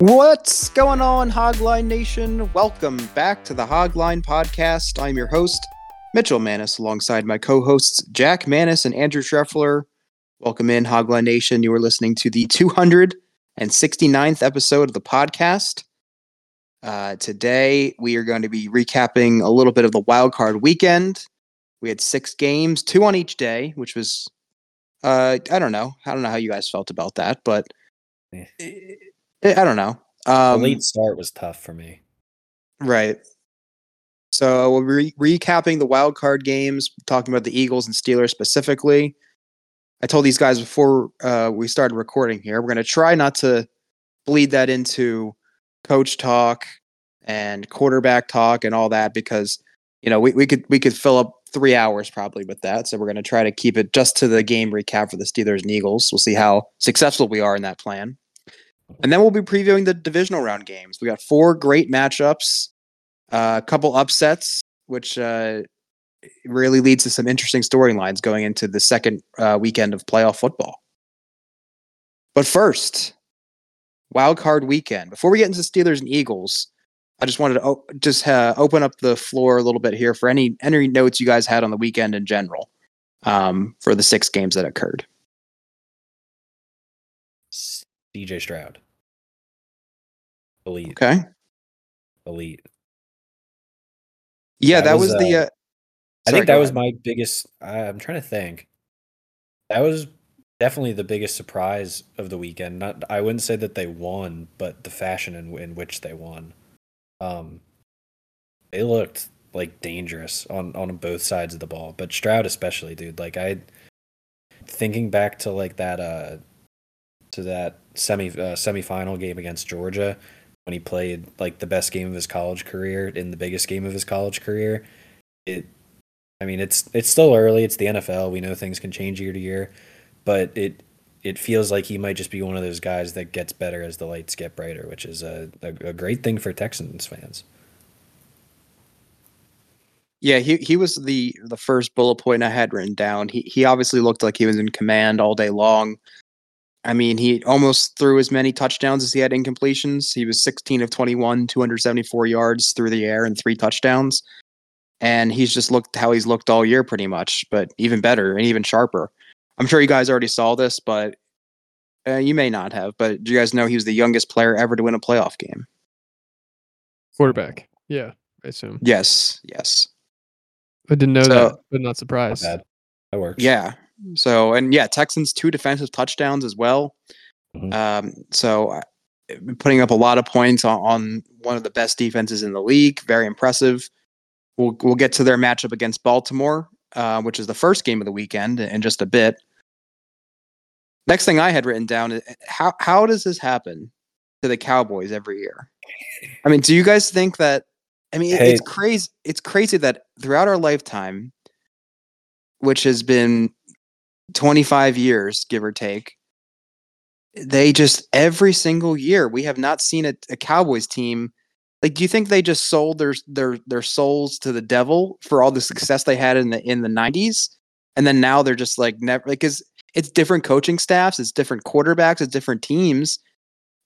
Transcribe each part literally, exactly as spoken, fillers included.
What's going on, Hogline Nation? Welcome back to the Hogline Podcast. I'm your host, Mitchell Manis, alongside my co-hosts, Jack Manis and Andrew Schreffler. Welcome in, Hogline Nation. You are listening to the two hundred sixty-ninth episode of the podcast. Uh, today, we are going to be recapping a little bit of the wild card weekend. We had six games, two on each day, which was, uh, I don't know. I don't know how you guys felt about that, but... It, I don't know. Um, the late start was tough for me. Right. So we're re- recapping the wild card games, talking about the Eagles and Steelers specifically. I told these guys before uh, we started recording here, we're going to try not to bleed that into coach talk and quarterback talk and all that because, you know, we, we could we could fill up three hours probably with that. So we're going to try to keep it just to the game recap for the Steelers and Eagles. We'll see how successful we are in that plan. And then we'll be previewing the divisional round games. We got four great matchups, uh, a couple upsets, which uh, really leads to some interesting storylines going into the second uh, weekend of playoff football. But first, wild card weekend. Before we get into Steelers and Eagles, I just wanted to o- just uh, open up the floor a little bit here for any any notes you guys had on the weekend in general um, for the six games that occurred. C J Stroud. Elite. Okay. Elite. Yeah, that, that was, was the... Uh, uh, I sorry, think that was my biggest... I'm trying to think. That was definitely the biggest surprise of the weekend. Not, I wouldn't say that they won, but the fashion in, in which they won. Um, they looked, like, dangerous on, on both sides of the ball. But Stroud especially, dude. Like, I... Thinking back to, like, that... uh. to that semi uh, semifinal game against Georgia when he played like the best game of his college career in the biggest game of his college career. It, I mean, it's it's still early. It's the N F L. We know things can change year to year, but it it feels like he might just be one of those guys that gets better as the lights get brighter, which is a, a, a great thing for Texans fans. Yeah, he, he was the, the first bullet point I had written down. He he obviously looked like he was in command all day long. I mean, he almost threw as many touchdowns as he had incompletions. He was sixteen of twenty-one, two hundred seventy-four yards through the air and three touchdowns. And he's just looked how he's looked all year pretty much, but even better and even sharper. I'm sure you guys already saw this, but uh, you may not have. But do you guys know he was the youngest player ever to win a playoff game? Quarterback. Yeah, I assume. Yes, yes. I didn't know so, that, but not surprised. Not bad. That works. Yeah. So, and yeah, Texans, two defensive touchdowns as well. Mm-hmm. Um, so uh, putting up a lot of points on, on one of the best defenses in the league. Very impressive. We'll, we'll get to their matchup against Baltimore, uh, which is the first game of the weekend in just a bit. Next thing I had written down is how, how does this happen to the Cowboys every year? I mean, do you guys think that, I mean, hey. it's crazy. It's crazy that throughout our lifetime, which has been twenty-five years, give or take, they just every single year we have not seen a, a Cowboys team. Like, do you think they just sold their their their souls to the devil for all the success they had in the in the nineties, and then now they're just like never? Because it's different coaching staffs, it's different quarterbacks, it's different teams,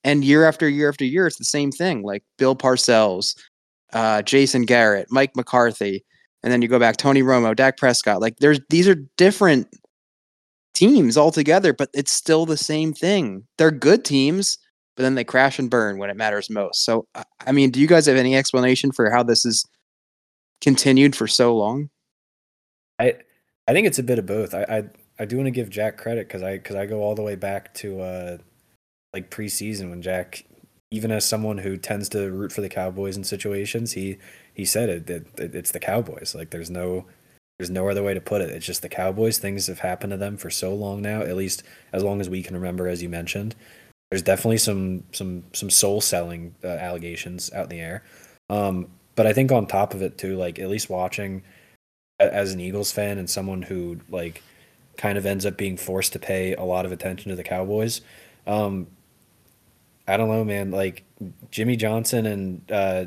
and year after year after year, it's the same thing. Like Bill Parcells, uh, Jason Garrett, Mike McCarthy, and then you go back Tony Romo, Dak Prescott. Like there's these are different teams altogether, but it's still the same thing. They're good teams, but then they crash and burn when it matters most. So, I mean, do you guys have any explanation for how this is continued for so long? I I think it's a bit of both. I I, I do want to give Jack credit because I because I go all the way back to uh like preseason when Jack, even as someone who tends to root for the Cowboys in situations, he he said it that it, it's the Cowboys. Like there's no. There's no other way to put it. It's just the Cowboys. Things have happened to them for so long now, at least as long as we can remember, as you mentioned. There's definitely some some some soul-selling uh, allegations out in the air. Um, but I think on top of it, too, like at least watching as an Eagles fan and someone who like kind of ends up being forced to pay a lot of attention to the Cowboys, um, I don't know, man. Like Jimmy Johnson and uh,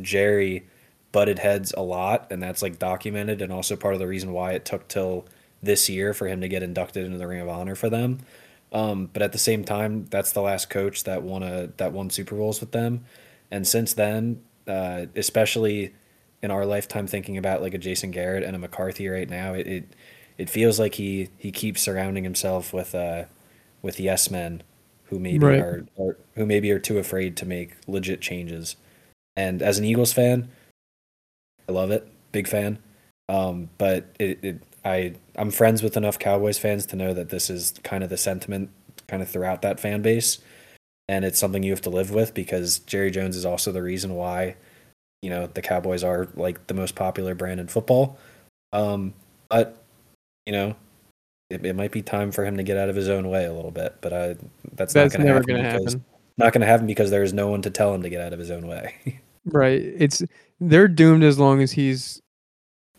Jerry butted heads a lot, and that's like documented and also part of the reason why it took till this year for him to get inducted into the Ring of Honor for them. Um, but at the same time, that's the last coach that won a that won Super Bowls with them. And since then, uh, especially in our lifetime, thinking about like a Jason Garrett and a McCarthy right now, it it, it feels like he he keeps surrounding himself with uh with yes men who maybe right. are, are who maybe are too afraid to make legit changes. And as an Eagles fan, I love it, big fan. Um, but it, it I I'm friends with enough Cowboys fans to know that this is kind of the sentiment kind of throughout that fan base, and it's something you have to live with because Jerry Jones is also the reason why, you know, the Cowboys are like the most popular brand in football. Um, but you know, it, it might be time for him to get out of his own way a little bit. But I that's, that's not going to happen. Gonna happen. Not going to happen because there is no one to tell him to get out of his own way. Right. It's they're doomed as long as he's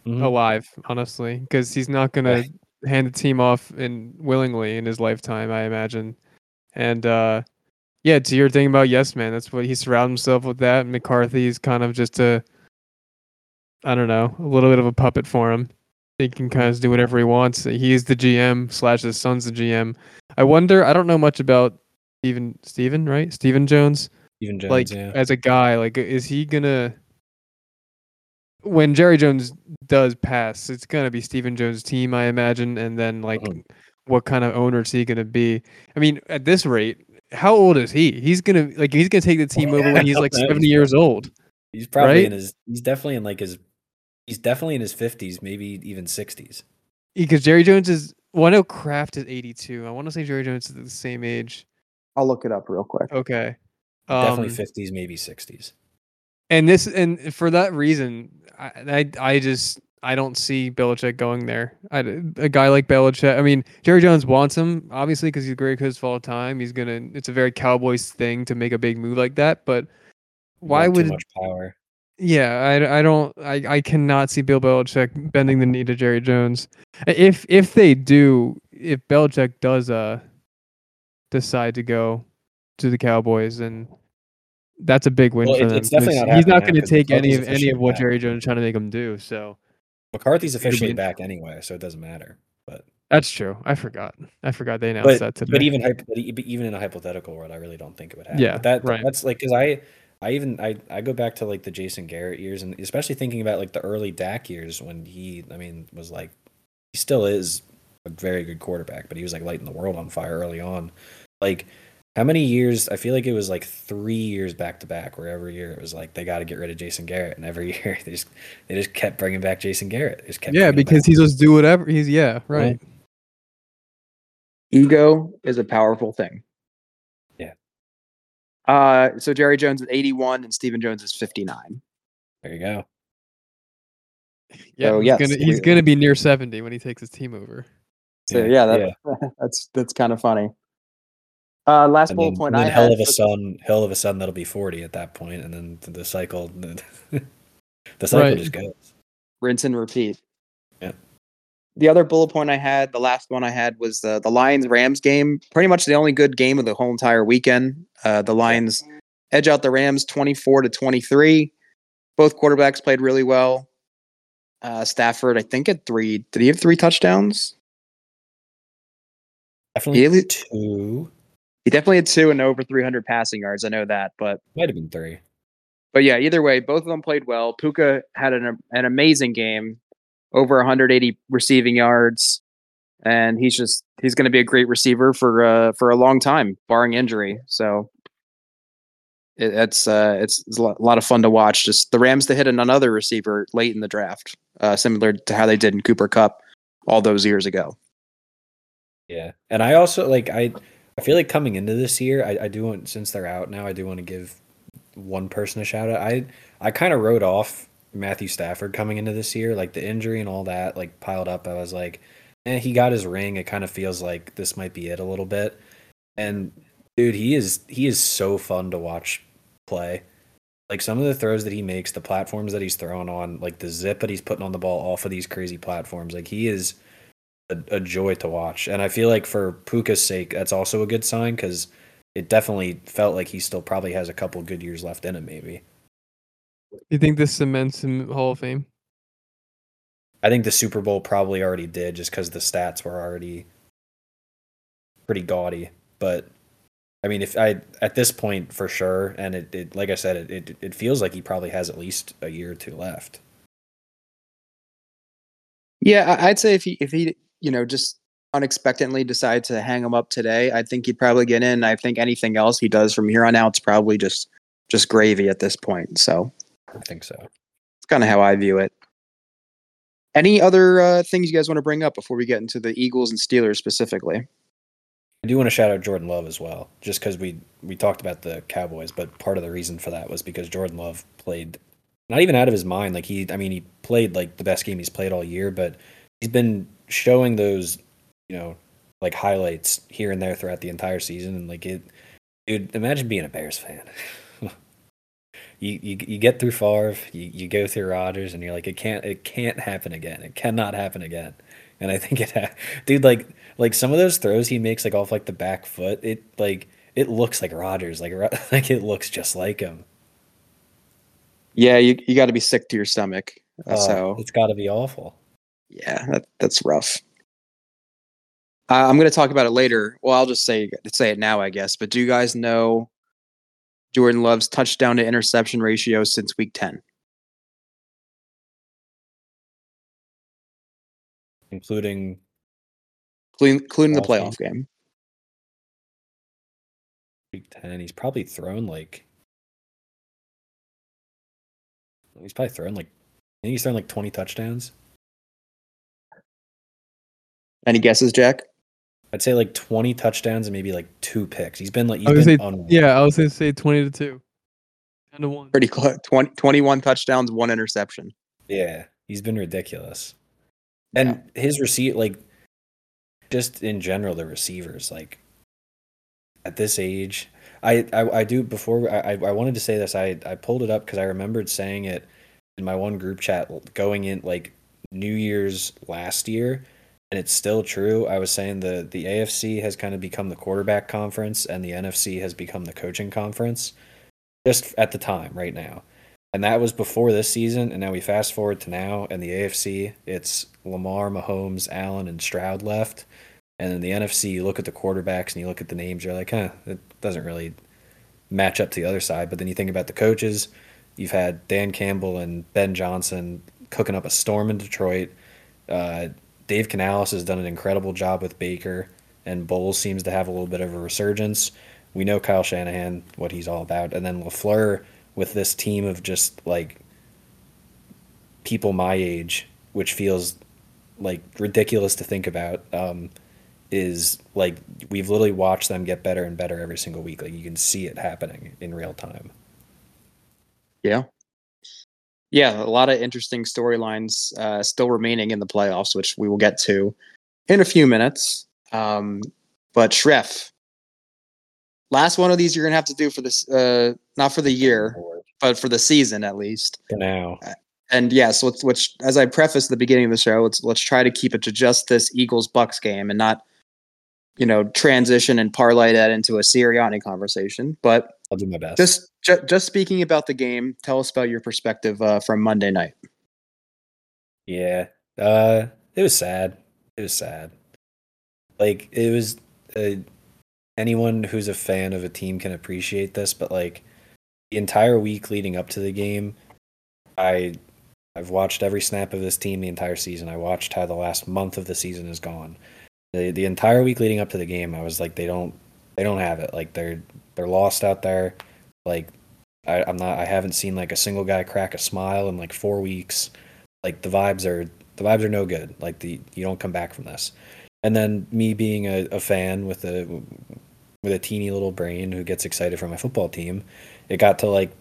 mm-hmm. alive, honestly, because he's not going right. to hand the team off in willingly in his lifetime, I imagine. And uh, yeah, to your thing about yes, man, that's what he surrounded himself with. That McCarthy is kind of just a, I don't know, a little bit of a puppet for him. He can kind of do whatever he wants. He's the G M slash his son's the G M. I wonder. I don't know much about. Stephen, Stephen, right? Stephen Jones. Stephen Jones, like, yeah. As a guy, like, is he gonna? When Jerry Jones does pass, it's gonna be Stephen Jones' team, I imagine. And then, like, oh. what kind of owner is he gonna be? I mean, at this rate, how old is he? He's gonna like he's gonna take the team yeah, over when he's like seventy years old. He's probably right? in his. He's definitely in like his. He's definitely in his fifties, maybe even sixties. Because Jerry Jones is. Well, I know Kraft is eighty-two. I want to say Jerry Jones is the same age. I'll look it up real quick. Okay. Um, Definitely fifties, maybe sixties. And this, and for that reason, I, I, I just, I don't see Belichick going there. I, a guy like Belichick, I mean, Jerry Jones wants him, obviously, because he's a great coach for all time. He's going to, it's a very Cowboys thing to make a big move like that, but why would... Too much power. Yeah, I, I don't, I, I cannot see Bill Belichick bending the knee to Jerry Jones. If, if they do, if Belichick does, uh, decide to go to the Cowboys, and that's a big win well, for them. It's definitely not he's not going to take McCarthy's any of any of what back. Jerry Jones is trying to make him do. So McCarthy's officially be... back anyway, so it doesn't matter. But that's true. I forgot. I forgot they announced but, that today. But even but even in a hypothetical world, I really don't think it would happen. Yeah, but that right. that's like because I I even I, I go back to like the Jason Garrett years, and especially thinking about like the early Dak years when he I mean was like he still is a very good quarterback, but he was like lighting the world on fire early on. Like, how many years? I feel like it was like three years back to back, where every year it was like they got to get rid of Jason Garrett, and every year they just they just kept bringing back Jason Garrett. They just kept yeah, because he just do whatever. He's yeah, right. Ego is a powerful thing. Yeah. Uh, so Jerry Jones is eighty-one, and Stephen Jones is fifty-nine. There you go. Yeah, so, he's, yes, gonna, he's gonna be near seventy when he takes his team over. So yeah, yeah, that, yeah. that's that's kind of funny. Uh, last and bullet then, point. I hell had, of a son, hell of a son. That'll be forty at that point, and then the cycle, the, the cycle right. just goes. Rinse and repeat. Yeah. The other bullet point I had, the last one I had, was the the Lions Rams game. Pretty much the only good game of the whole entire weekend. Uh, the Lions edge out the Rams twenty-four to twenty-three. Both quarterbacks played really well. Uh, Stafford, I think, had three. Did he have three touchdowns? Definitely he had two. He definitely had two and over three hundred passing yards. I know that, but might have been three. But yeah, either way, both of them played well. Puka had an an amazing game, over one hundred eighty receiving yards, and he's just he's going to be a great receiver for uh, for a long time, barring injury. So it, it's uh, it's, it's a lot of fun to watch. Just the Rams to hit another receiver late in the draft, uh, similar to how they did in Cooper Kupp all those years ago. Yeah, and I also like I. I feel like coming into this year, I, I do want, since they're out now, I do want to give one person a shout out. I, I kind of wrote off Matthew Stafford coming into this year, like the injury and all that, like piled up. I was like, eh, he got his ring. It kind of feels like this might be it a little bit. And dude, he is, he is so fun to watch play. Like some of the throws that he makes, the platforms that he's throwing on, like the zip that he's putting on the ball off of these crazy platforms. Like he is A, a joy to watch, and I feel like for Puka's sake, that's also a good sign because it definitely felt like he still probably has a couple good years left in him. Maybe. You think this cements him Hall of Fame? I think the Super Bowl probably already did, just because the stats were already pretty gaudy. But I mean, if I at this point for sure, and it, it like I said, it, it it feels like he probably has at least a year or two left. Yeah, I'd say if he if he you know just unexpectedly decide to hang him up today, I think he'd probably get in. I think anything else he does from here on out, it's probably just just gravy at this point. So I think so. It's kind of how I view it. Any other uh, things you guys want to bring up before we get into the Eagles and Steelers specifically? I do want to shout out Jordan Love as well, just because we, we talked about the Cowboys, but part of the reason for that was because Jordan Love played not even out of his mind. Like he, I mean, he played like the best game he's played all year, but he's been showing those, you know, like highlights here and there throughout the entire season. And like it, dude, imagine being a Bears fan. You, you you get through Favre, you, you go through Rodgers, and you're like, it can't it can't happen again. It cannot happen again. And I think it, ha- dude, like like some of those throws he makes, like off like the back foot, it like it looks like Rodgers, like like it looks just like him. Yeah, you you got to be sick to your stomach. Uh, so it's got to be awful. Yeah, that that's rough. Uh, I'm gonna talk about it later. Well, I'll just say say it now, I guess. But do you guys know Jordan Love's touchdown to interception ratio since week ten? Including including, including the playoff game. game. Week ten, he's probably thrown like he's probably thrown like I think he's thrown like twenty touchdowns. Any guesses, Jack? I'd say like twenty touchdowns and maybe like two picks. He's been like, he's I was been say, on yeah, I was going to say twenty to two. ten to one. Pretty close. twenty, twenty-one touchdowns, one interception. Yeah. He's been ridiculous. And yeah. his receipt, like just in general, the receivers, like at this age, I, I, I do before I, I wanted to say this. I, I pulled it up cause I remembered saying it in my one group chat going in like New Year's last year. And it's still true. I was saying the, the A F C has kind of become the quarterback conference and the N F C has become the coaching conference just at the time right now. And that was before this season. And now we fast forward to now, and the A F C, it's Lamar, Mahomes, Allen, and Stroud left. And then the N F C, you look at the quarterbacks and you look at the names, you're like, huh, it doesn't really match up to the other side. But then you think about the coaches. You've had Dan Campbell and Ben Johnson cooking up a storm in Detroit. Uh, Dave Canales has done an incredible job with Baker, and Bowles seems to have a little bit of a resurgence. We know Kyle Shanahan, what he's all about. And then LaFleur with this team of just, like, people my age, which feels, like, ridiculous to think about, um, is, like, we've literally watched them get better and better every single week. Like, you can see it happening in real time. Yeah. Yeah, a lot of interesting storylines uh, still remaining in the playoffs, which we will get to in a few minutes. Um, but Schreff, last one of these you're going to have to do for this, uh, not for the year, but for the season at least. For now. And yes, yeah, so let's, which as I prefaced at the beginning of the show, let's let's try to keep it to just this Eagles-Bucks game and not, you know, transition and parlay that into a Sirianni conversation. But I'll do my best. Just, ju- just speaking about the game, tell us about your perspective uh, from Monday night. Yeah, uh, it was sad. It was sad. Like it was. Uh, anyone who's a fan of a team can appreciate this, but like the entire week leading up to the game, I, I've watched every snap of this team the entire season. I watched how the last month of the season has gone. The the entire week leading up to the game, I was like, they don't they don't have it. Like they're they're lost out there. Like I, I'm not I haven't seen like a single guy crack a smile in like four weeks. Like the vibes are the vibes are no good. Like the you don't come back from this. And then me being a, a fan with a with a teeny little brain who gets excited for my football team, it got to like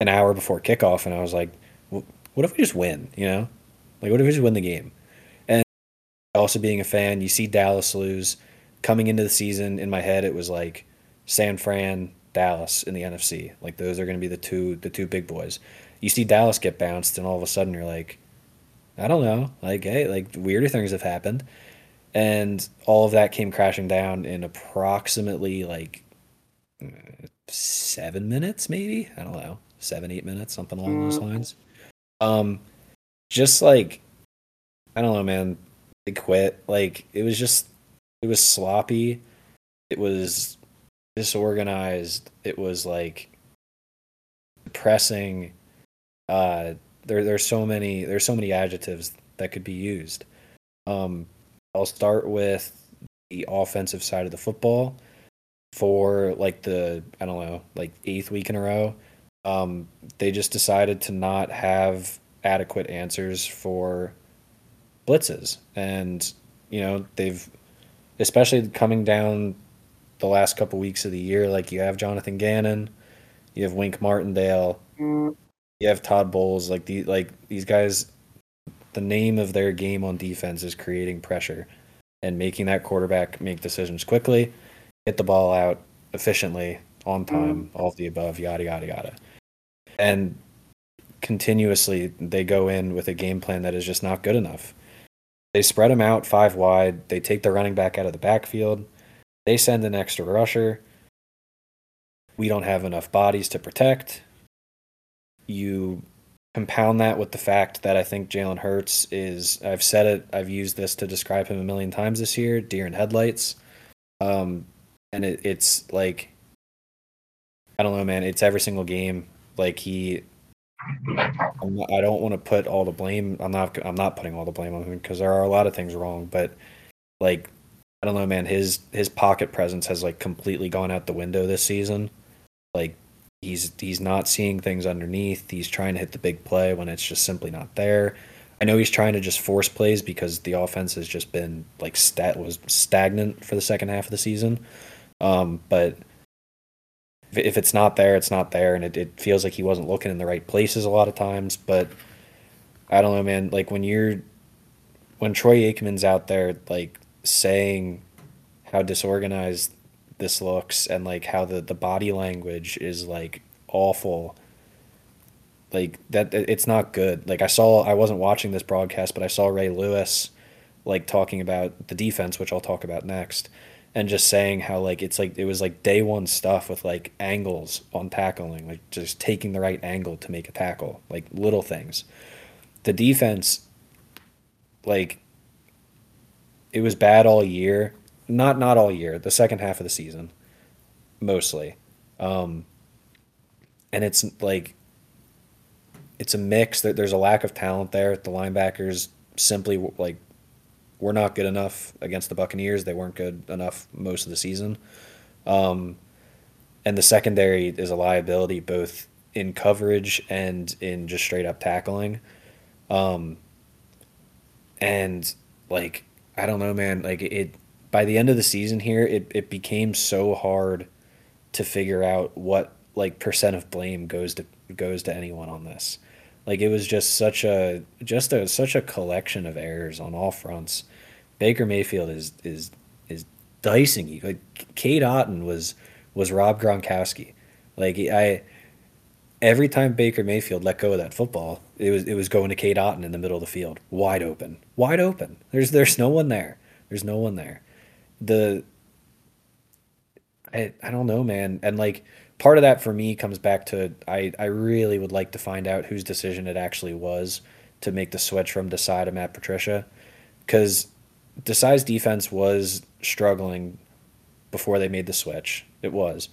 an hour before kickoff and I was like, well, what if we just win, you know? Like what if we just win the game? Also being a fan, you see Dallas lose. Coming into the season, in my head, it was like San Fran, Dallas in the N F C. Like those are going to be the two, the two big boys. You see Dallas get bounced, and all of a sudden you're like, I don't know, like hey, like weirder things have happened, and all of that came crashing down in approximately like seven minutes, maybe I don't know, seven eight minutes, something along those lines. Um, just like I don't know, man. They quit. Like it was just, it was sloppy. It was disorganized. It was like depressing. Uh, there, there's so many, there's so many adjectives that could be used. Um, I'll start with the offensive side of the football. For like the, I don't know, like eighth week in a row, um, they just decided to not have adequate answers for blitzes. And, you know, they've, especially coming down the last couple weeks of the year, like you have Jonathan Gannon, you have Wink Martindale, you have Todd Bowles, like the, like these guys, the name of their game on defense is creating pressure and making that quarterback make decisions quickly. Get the ball out efficiently, on time, all of the above, yada, yada, yada. And continuously, they go in with a game plan that is just not good enough. They spread them out five wide. They take the running back out of the backfield. They send an extra rusher. We don't have enough bodies to protect. You compound that with the fact that I think Jalen Hurts is, I've said it, I've used this to describe him a million times this year, deer in headlights. Um, And it, it's like, I don't know, man. It's every single game. Like he, I'm not, I don't want to put all the blame. I'm not. I'm not putting all the blame on him because there are a lot of things wrong. But like, I don't know, man. His his pocket presence has like completely gone out the window this season. Like he's he's not seeing things underneath. He's trying to hit the big play when it's just simply not there. I know he's trying to just force plays because the offense has just been like stat was stagnant for the second half of the season. Um, but if it's not there, it's not there. And it, it feels like he wasn't looking in the right places a lot of times. But I don't know, man, like when you're, when Troy Aikman's out there, like saying how disorganized this looks and like how the, the body language is like awful, like that it's not good. Like I saw, I wasn't watching this broadcast, but I saw Ray Lewis like talking about the defense, which I'll talk about next. And just saying how like it's like it was like day one stuff with like angles on tackling, like just taking the right angle to make a tackle, like little things. The defense, like it was bad all year. Not not all year, the second half of the season, mostly. Um, and it's like it's a mix. There's a lack of talent there. The linebackers simply like we're not good enough against the Buccaneers. They weren't good enough most of the season. Um, and the secondary is a liability both in coverage and in just straight-up tackling. Um, and, like, I don't know, man. Like, it by the end of the season here, it, it became so hard to figure out what, like, percent of blame goes to goes to anyone on this. Like, it was just such a just a such a collection of errors on all fronts. Baker Mayfield is is is dicing you. Like Cade Otton was was Rob Gronkowski. Like I, every time Baker Mayfield let go of that football, it was it was going to Cade Otton in the middle of the field, wide open, wide open. There's there's no one there. There's no one there. The I I don't know, man, and like. Part of that for me comes back to I, I really would like to find out whose decision it actually was to make the switch from Desai to Matt Patricia, because Desai's defense was struggling before they made the switch. It was.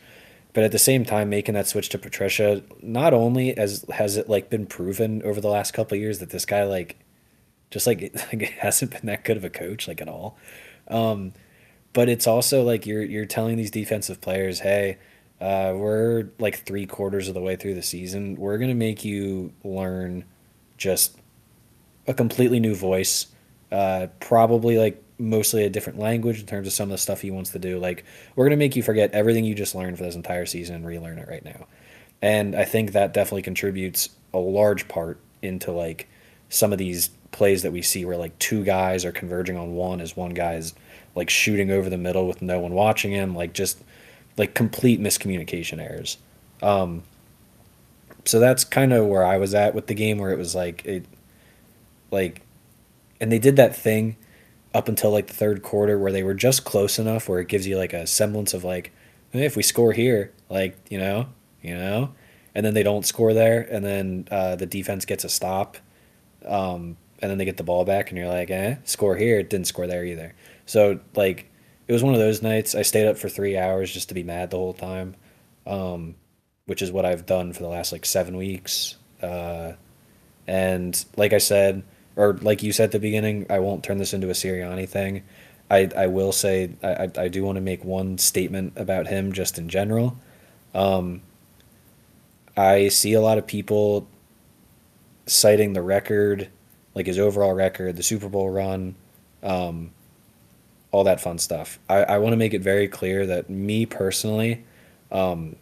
But at the same time, making that switch to Patricia, not only as has it like been proven over the last couple of years that this guy like just like, like hasn't been that good of a coach like at all. Um, but it's also like you're you're telling these defensive players, hey, Uh, we're like three quarters of the way through the season. We're going to make you learn just a completely new voice, uh, probably like mostly a different language in terms of some of the stuff he wants to do. Like, we're going to make you forget everything you just learned for this entire season and relearn it right now. And I think that definitely contributes a large part into like some of these plays that we see where like two guys are converging on one as one guy's like shooting over the middle with no one watching him, like just like complete miscommunication errors. Um, so that's kind of where I was at with the game, where it was like, it, like, and they did that thing up until like the third quarter where they were just close enough where it gives you like a semblance of like, hey, if we score here, like, you know, you know, and then they don't score there. And then uh, the defense gets a stop. Um, and then they get the ball back and you're like, eh, score here. It didn't score there either. So like, it was one of those nights. I stayed up for three hours just to be mad the whole time, um, which is what I've done for the last like seven weeks. Uh, and like I said, or like you said at the beginning, I won't turn this into a Sirianni thing. I, I will say I, I do want to make one statement about him just in general. Um, I see a lot of people citing the record, like his overall record, the Super Bowl run, um, all that fun stuff. I, I want to make it very clear that me personally, um,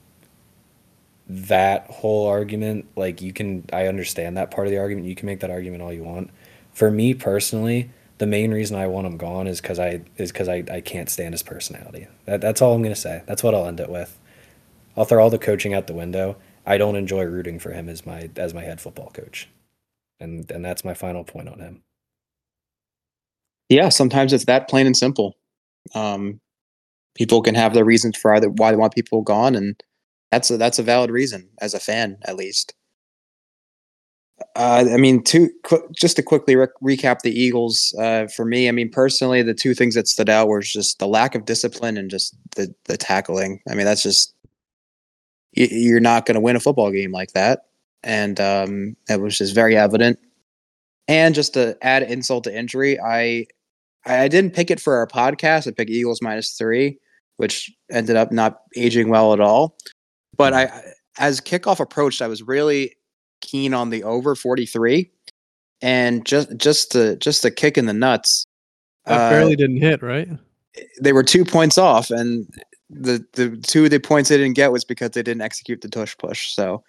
that whole argument, like you can, I understand that part of the argument. You can make that argument all you want. For me personally, the main reason I want him gone is because I is because I, I can't stand his personality. That that's all I'm gonna say. That's what I'll end it with. I'll throw all the coaching out the window. I don't enjoy rooting for him as my as my head football coach, and and that's my final point on him. Yeah, sometimes it's that plain and simple. Um, people can have their reasons for either why they want people gone, and that's a, that's a valid reason as a fan, at least. Uh, I mean, to, qu- just to quickly re- recap the Eagles, uh, for me, I mean, personally, the two things that stood out were just the lack of discipline and just the, the tackling. I mean, that's just, y- you're not going to win a football game like that. And um, that was just very evident. And just to add insult to injury, I I didn't pick it for our podcast. I picked Eagles minus three, which ended up not aging well at all. But I, as kickoff approached, I was really keen on the over forty-three, and just just the just the kick in the nuts that uh, barely didn't hit, right? They were two points off, and the the two of the points they didn't get was because they didn't execute the tush push. So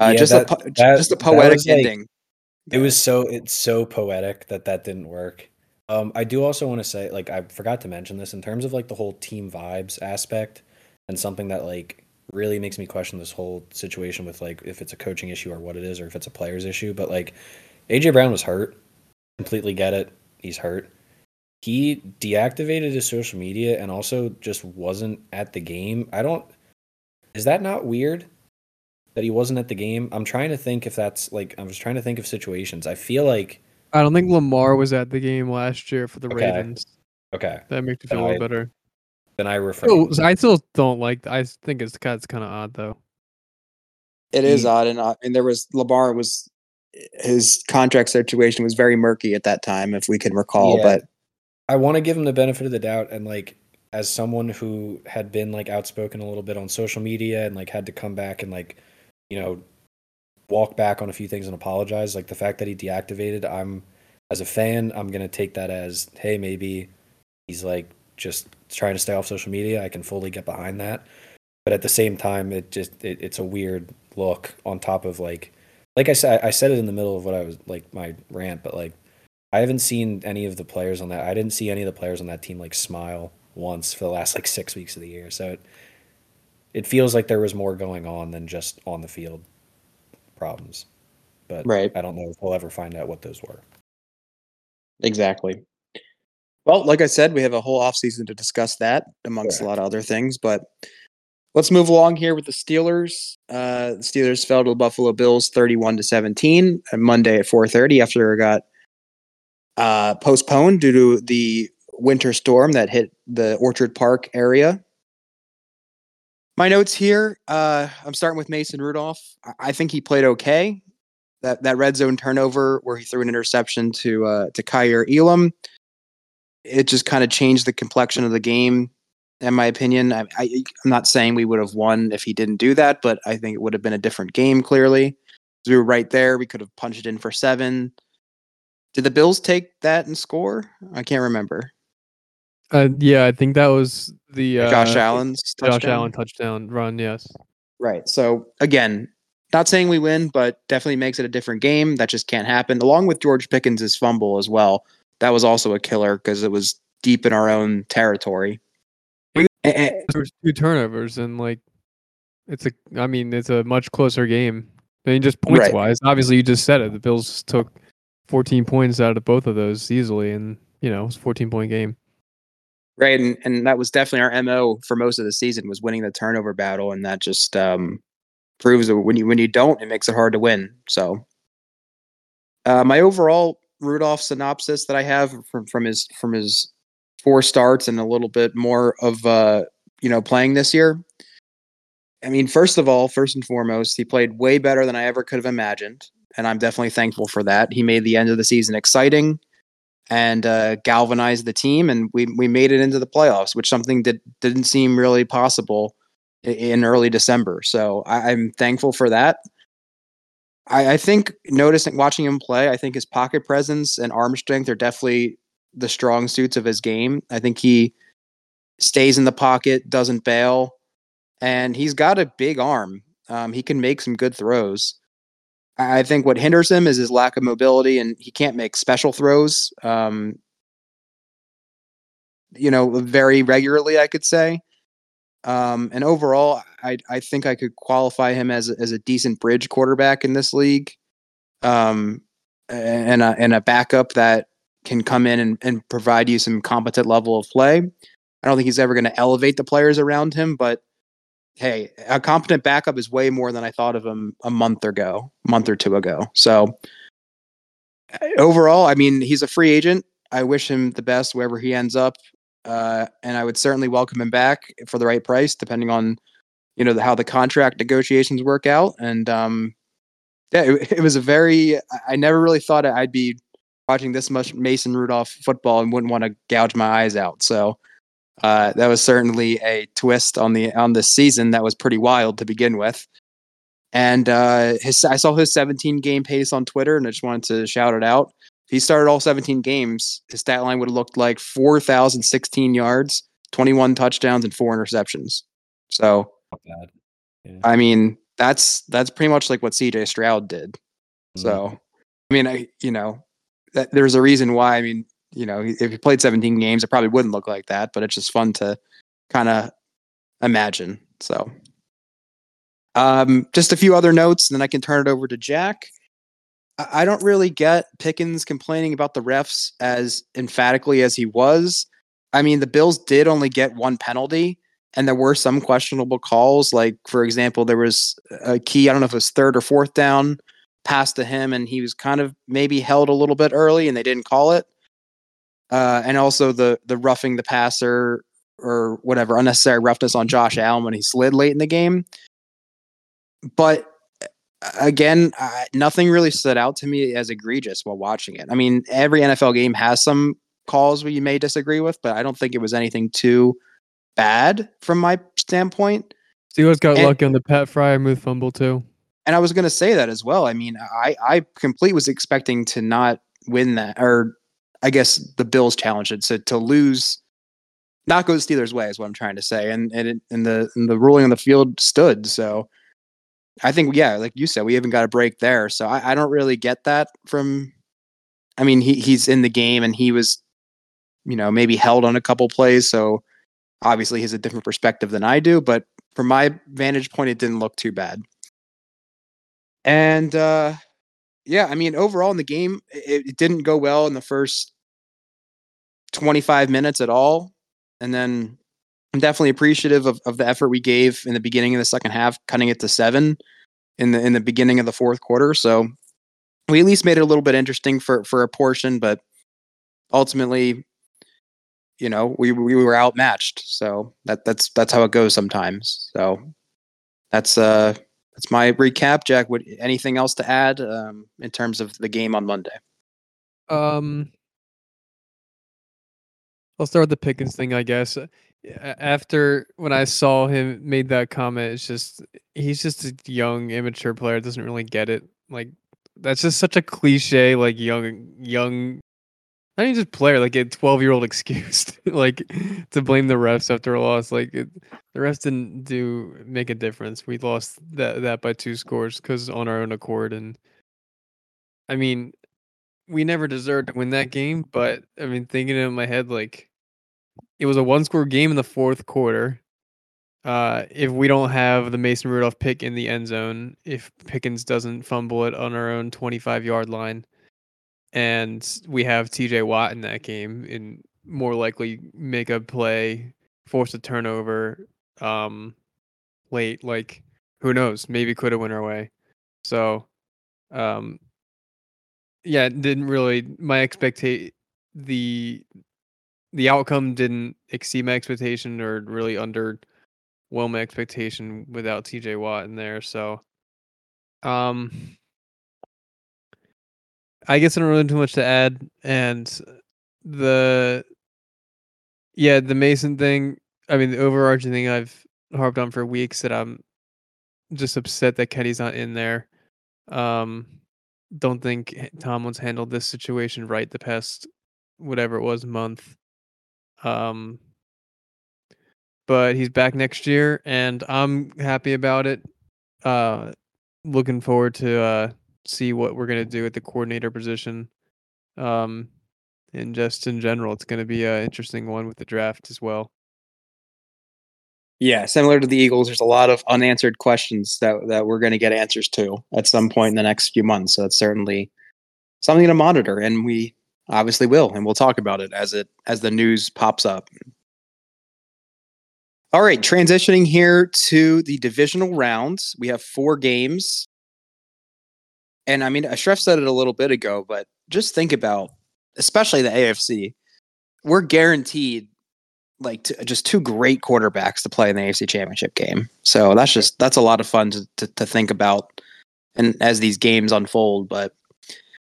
uh, yeah, just that, a that, just a poetic ending. Like, it was so it's so poetic that that didn't work. Um, I do also want to say, like, I forgot to mention this in terms of like the whole team vibes aspect, and something that like really makes me question this whole situation with like if it's a coaching issue or what it is, or if it's a player's issue. But like A J Brown was hurt. Completely get it. He's hurt. He deactivated his social media and also just wasn't at the game. I don't is that not weird that he wasn't at the game? I'm trying to think if that's like I'm just trying to think of situations. I feel like I don't think Lamar was at the game last year for the okay. Ravens. Okay. That makes me feel a little better. Then I refer. Oh, I still don't like that. I think it's kind of odd, though. It is odd, and uh, and there was Lamar was his contract situation was very murky at that time, if we can recall. Yeah. But I want to give him the benefit of the doubt, and like as someone who had been like outspoken a little bit on social media and like had to come back and like you know walk back on a few things and apologize, like the fact that he deactivated, I'm as a fan, I'm gonna take that as hey, maybe he's like just trying to stay off social media. I can fully get behind that, but at the same time, it just it, it's a weird look on top of like like I said I said it in the middle of what I was like my rant, but like I haven't seen any of the players on that I didn't see any of the players on that team like smile once for the last like six weeks of the year, so it, it feels like there was more going on than just on the field problems, but right. I don't know if we'll ever find out what those were exactly. Well, like I said, we have a whole offseason to discuss that, amongst yeah. a lot of other things. But let's move along here with the Steelers. Uh, the Steelers fell to the Buffalo Bills thirty-one to seventeen on Monday at four thirty after it got uh, postponed due to the winter storm that hit the Orchard Park area. My notes here, uh, I'm starting with Mason Rudolph. I think he played okay. That that red zone turnover where he threw an interception to, uh, to Kyer Elam, it just kind of changed the complexion of the game, in my opinion. I, I, I'm not saying we would have won if he didn't do that, but I think it would have been a different game, clearly. We were right there. We could have punched it in for seven. Did the Bills take that and score? I can't remember. Uh, yeah, I think that was the... Uh, Josh Allen's touchdown. Josh Allen touchdown run, yes. Right. So, again, not saying we win, but definitely makes it a different game. That just can't happen, along with George Pickens' fumble as well. That was also a killer because it was deep in our own territory. There's two turnovers, and like, it's a. I mean, it's a much closer game. I mean, just points right. wise. Obviously, you just said it. The Bills took fourteen points out of both of those easily, and you know, it's a fourteen-point game. Right, and and that was definitely our M O for most of the season, was winning the turnover battle, and that just um, proves that when you when you don't, it makes it hard to win. So, uh, my overall Rudolph synopsis that I have from, from his from his four starts and a little bit more of, uh, you know, playing this year. I mean, first of all, first and foremost, he played way better than I ever could have imagined. And I'm definitely thankful for that. He made the end of the season exciting and uh, galvanized the team. And we we made it into the playoffs, which something that didn't seem really possible in early December. So I, I'm thankful for that. I, I think noticing, watching him play, I think his pocket presence and arm strength are definitely the strong suits of his game. I think he stays in the pocket, doesn't bail, and he's got a big arm. Um, he can make some good throws. I think what hinders him is his lack of mobility, and he can't make special throws, um, you know, very regularly, I could say. Um, and overall, I, I think I could qualify him as as a decent bridge quarterback in this league, um, and a, and a backup that can come in and, and provide you some competent level of play. I don't think he's ever going to elevate the players around him, but hey, a competent backup is way more than I thought of him a month ago, month or two ago. So overall, I mean, he's a free agent. I wish him the best wherever he ends up. Uh, and I would certainly welcome him back for the right price, depending on, you know, the, how the contract negotiations work out. And um, yeah, it, it was a very, I never really thought I'd be watching this much Mason Rudolph football and wouldn't want to gouge my eyes out. So uh, that was certainly a twist on the, on the season. That was pretty wild to begin with. And uh, his, I saw his seventeen game pace on Twitter, and I just wanted to shout it out. If he started all seventeen games, his stat line would have looked like four thousand sixteen yards, twenty-one touchdowns, and four interceptions. So, yeah. I mean, that's, that's pretty much like what C J Stroud did. Mm-hmm. So, I mean, I, you know, that, there's a reason why. I mean, you know, if he played seventeen games, it probably wouldn't look like that, but it's just fun to kind of imagine. So, um, just a few other notes, and then I can turn it over to Jack. I don't really get Pickens complaining about the refs as emphatically as he was. I mean, the Bills did only get one penalty, and there were some questionable calls. Like, for example, there was a key, I don't know if it was third or fourth down, passed to him, and he was kind of maybe held a little bit early, and they didn't call it. Uh, and also the the roughing the passer or whatever, unnecessary roughness on Josh Allen when he slid late in the game. But again, I, nothing really stood out to me as egregious while watching it. I mean, every N F L game has some calls where you may disagree with, but I don't think it was anything too bad from my standpoint. Steelers got and, lucky on the Pat Fryer move fumble too. And I was going to say that as well. I mean, I, I completely was expecting to not win that, or I guess the Bills challenged it. So to lose, not go the Steelers way is what I'm trying to say. And, and, it, and the, and the ruling on the field stood. So I think, yeah, like you said, we even got a break there. So I, I don't really get that from, I mean, he he's in the game and he was, you know, maybe held on a couple plays. So obviously he's a different perspective than I do, but from my vantage point, it didn't look too bad. And uh, yeah, I mean, overall in the game, it, it didn't go well in the first twenty-five minutes at all. And then I'm definitely appreciative of, of the effort we gave in the beginning of the second half, cutting it to seven in the in the beginning of the fourth quarter. So we at least made it a little bit interesting for, for a portion, but ultimately, you know, we we were outmatched. So that that's that's how it goes sometimes. So that's uh that's my recap. Jack, would anything else to add um, in terms of the game on Monday? Um, I'll start with the Pickens thing, I guess. After when I saw him made that comment, it's just he's just a young, immature player. Doesn't really get it. Like that's just such a cliche, like young, young. I mean, just player, like a twelve-year-old excuse, to, like to blame the refs after a loss. Like it, the refs didn't do make a difference. We lost that that by two scores because on our own accord. And I mean, we never deserved to win that game. But I mean, thinking in my head, like. It was a one-score game in the fourth quarter. Uh, if we don't have the Mason Rudolph pick in the end zone, if Pickens doesn't fumble it on our own twenty-five-yard line, and we have T J Watt in that game, and more likely make a play, force a turnover um, late, like, who knows? Maybe could have went our way. So, um, yeah, it didn't really... My expectation... The... the outcome didn't exceed my expectation or really underwhelm my expectation without T J Watt in there. So, um, I guess I don't really have too much to add. And the, yeah, the Mason thing, I mean, the overarching thing I've harped on for weeks that I'm just upset that Kenny's not in there. Um, don't think Tomlin's handled this situation right the past whatever it was month. Um, but he's back next year, and I'm happy about it. Uh, looking forward to uh, see what we're gonna do at the coordinator position, um, and just in general, it's gonna be an interesting one with the draft as well. Yeah, similar to the Eagles, there's a lot of unanswered questions that, that we're going to get answers to at some point in the next few months. So that's certainly something to monitor, and we obviously will, and we'll talk about it as it as the news pops up. All right, transitioning here to the divisional rounds. We have four games, and I mean, Schreff said it a little bit ago, but just think about, especially the A F C, we're guaranteed like t- just two great quarterbacks to play in the A F C Championship game. So that's just, that's a lot of fun to, to, to think about and as these games unfold. But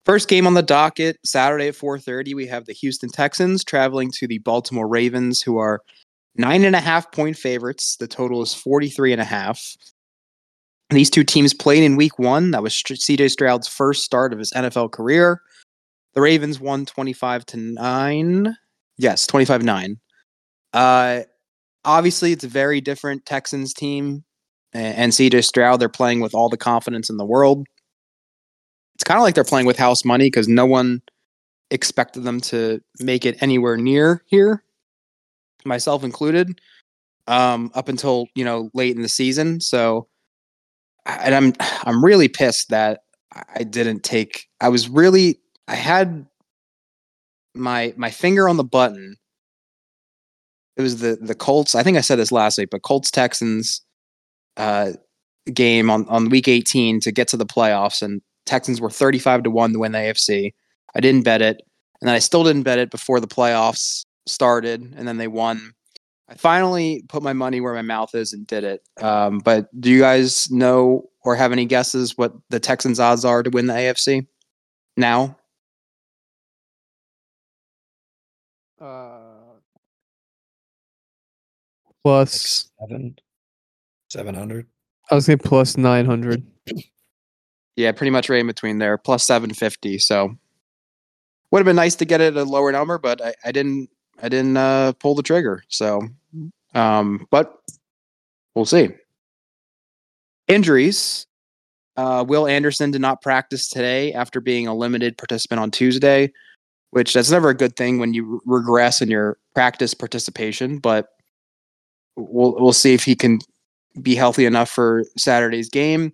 first game on the docket, Saturday at four thirty, we have the Houston Texans traveling to the Baltimore Ravens, who are nine and a half point favorites. The total is forty-three and a half. These two teams played in week one. That was C J Stroud's first start of his N F L career. The Ravens won twenty-five to nine. Yes, twenty-five nine. Uh, obviously it's a very different Texans team, and, and C J Stroud, they're playing with all the confidence in the world. It's kind of like they're playing with house money because no one expected them to make it anywhere near here, myself included, um, up until, you know, late in the season. So, and I'm, I'm really pissed that I didn't take, I was really, I had my, my finger on the button. It was the, the Colts. I think I said this last week, but Colts Texans uh, game on, on week eighteen to get to the playoffs, and Texans were thirty-five to one to win the A F C. I didn't bet it, and then I still didn't bet it before the playoffs started, and then they won. I finally put my money where my mouth is and did it. Um, but do you guys know or have any guesses what the Texans' odds are to win the A F C now? Uh. Plus like seven, seven hundred. I was gonna say plus nine hundred. Yeah, pretty much right in between there. Plus seven fifty. So would have been nice to get it at a lower number, but I, I didn't. I didn't uh, pull the trigger. So, um, but we'll see. Injuries. Uh, Will Anderson did not practice today after being a limited participant on Tuesday, which that's never a good thing when you regress in your practice participation, but. We'll we'll see if he can be healthy enough for Saturday's game.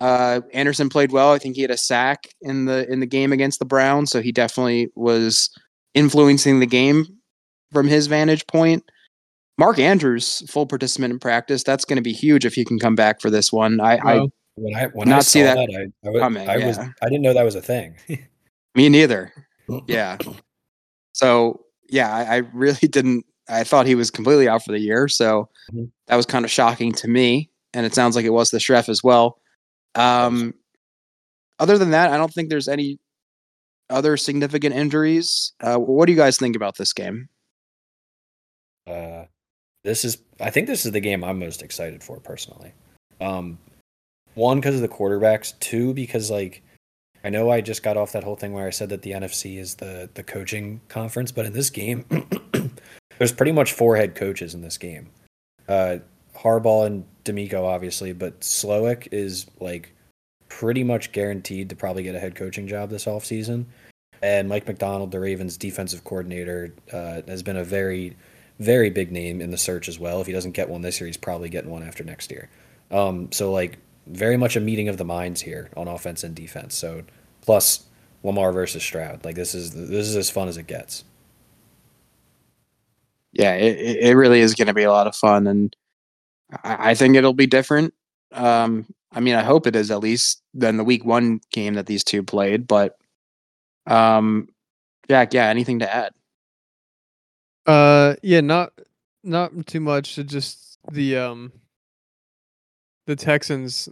Uh, Anderson played well. I think he had a sack in the in the game against the Browns, so he definitely was influencing the game from his vantage point. Mark Andrews, full participant in practice. That's going to be huge if he can come back for this one. I, well, I when I when not I see that, that I, I, was, coming, I yeah. was I didn't know that was a thing. Me neither. Yeah. So yeah, I, I really didn't. I thought he was completely out for the year, so mm-hmm. that was kind of shocking to me, and it sounds like it was the Schreff as well. Um, other than that, I don't think there's any other significant injuries. Uh, what do you guys think about this game? Uh, this is, I think this is the game I'm most excited for, personally. Um, one, because of the quarterbacks. Two, because, like, I know I just got off that whole thing where I said that the N F C is the, the coaching conference, but in this game... There's pretty much four head coaches in this game. Uh, Harbaugh and D'Amico, obviously, but Slowick is like pretty much guaranteed to probably get a head coaching job this offseason. And Mike McDonald, the Ravens' defensive coordinator, uh, has been a very, very big name in the search as well. If he doesn't get one this year, he's probably getting one after next year. Um, so, like, very much a meeting of the minds here on offense and defense. So, plus Lamar versus Stroud, like this is this is as fun as it gets. Yeah, it it really is going to be a lot of fun, and I, I think it'll be different. Um, I mean, I hope it is at least than the week one game that these two played. But, um, Jack, yeah, anything to add? Uh, yeah, not not too much. Just the um, the Texans.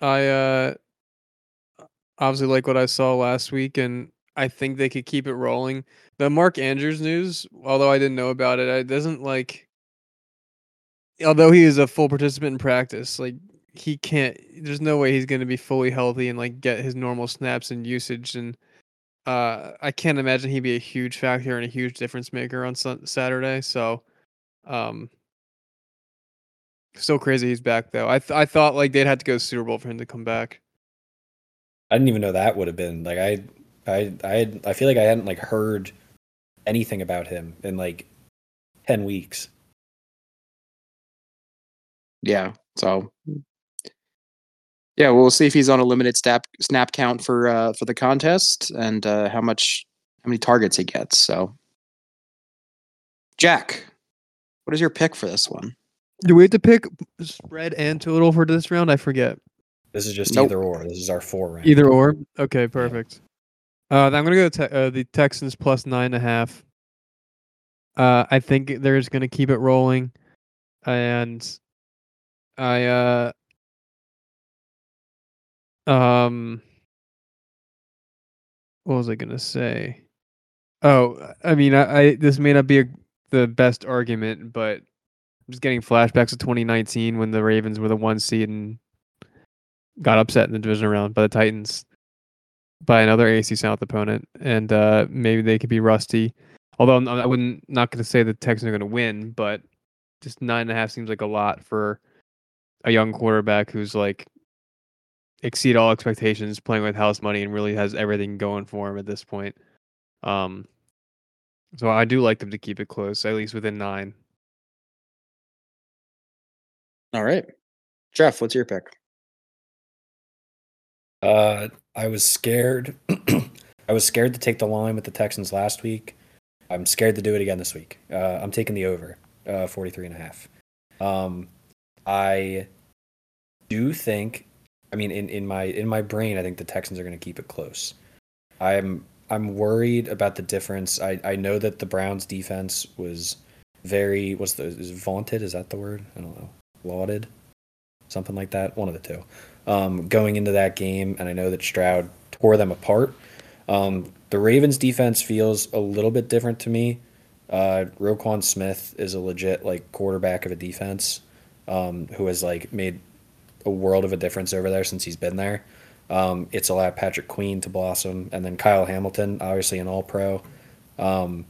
I uh, obviously like what I saw last week, and I think they could keep it rolling. The Mark Andrews news, although I didn't know about it, it doesn't like. Although he is a full participant in practice, like he can't. There's no way he's going to be fully healthy and like get his normal snaps and usage. And uh, I can't imagine he'd be a huge factor and a huge difference maker on sun- Saturday. So, um, still crazy he's back though. I th- I thought like they'd have to go Super Bowl for him to come back. I didn't even know that would have been like I I I had, I feel like I hadn't like heard anything about him in like ten weeks. Yeah, so yeah, we'll see if he's on a limited snap snap count for uh, for the contest and uh, how much how many targets he gets. So, Jack, what is your pick for this one? Do we have to pick spread and total for this round? I forget. This is just nope. either or. This is our four round. Either or. Okay, perfect. Uh, I'm gonna go te- uh, the Texans plus nine and a half. Uh, I think they're just gonna keep it rolling, and. I uh um what was I gonna say? Oh, I mean, I, I this may not be a, the best argument, but I'm just getting flashbacks of twenty nineteen when the Ravens were the one seed and got upset in the division round by the Titans by another A F C South opponent, and uh, maybe they could be rusty. Although I wouldn't not gonna say the Texans are gonna win, but just nine and a half seems like a lot for a young quarterback who's like exceed all expectations, playing with house money, and really has everything going for him at this point. Um, so I do like them to keep it close, at least within nine. All right, Jeff, what's your pick? Uh, I was scared. I was scared to take the line with the Texans last week. I'm scared to do it again this week. Uh, I'm taking the over, uh, forty-three and a half. Um, I do think, I mean, in, in my in my brain, I think the Texans are going to keep it close. I'm I'm worried about the difference. I, I know that the Browns' defense was very what's the is vaunted? Is that the word? I don't know. Lauded, something like that. One of the two. Um, going into that game, and I know that Stroud tore them apart. Um, the Ravens' defense feels a little bit different to me. Uh, Roquan Smith is a legit like quarterback of a defense. Um, who has like made a world of a difference over there since he's been there. Um, it's allowed Patrick Queen to blossom, and then Kyle Hamilton, obviously an All-Pro. Um,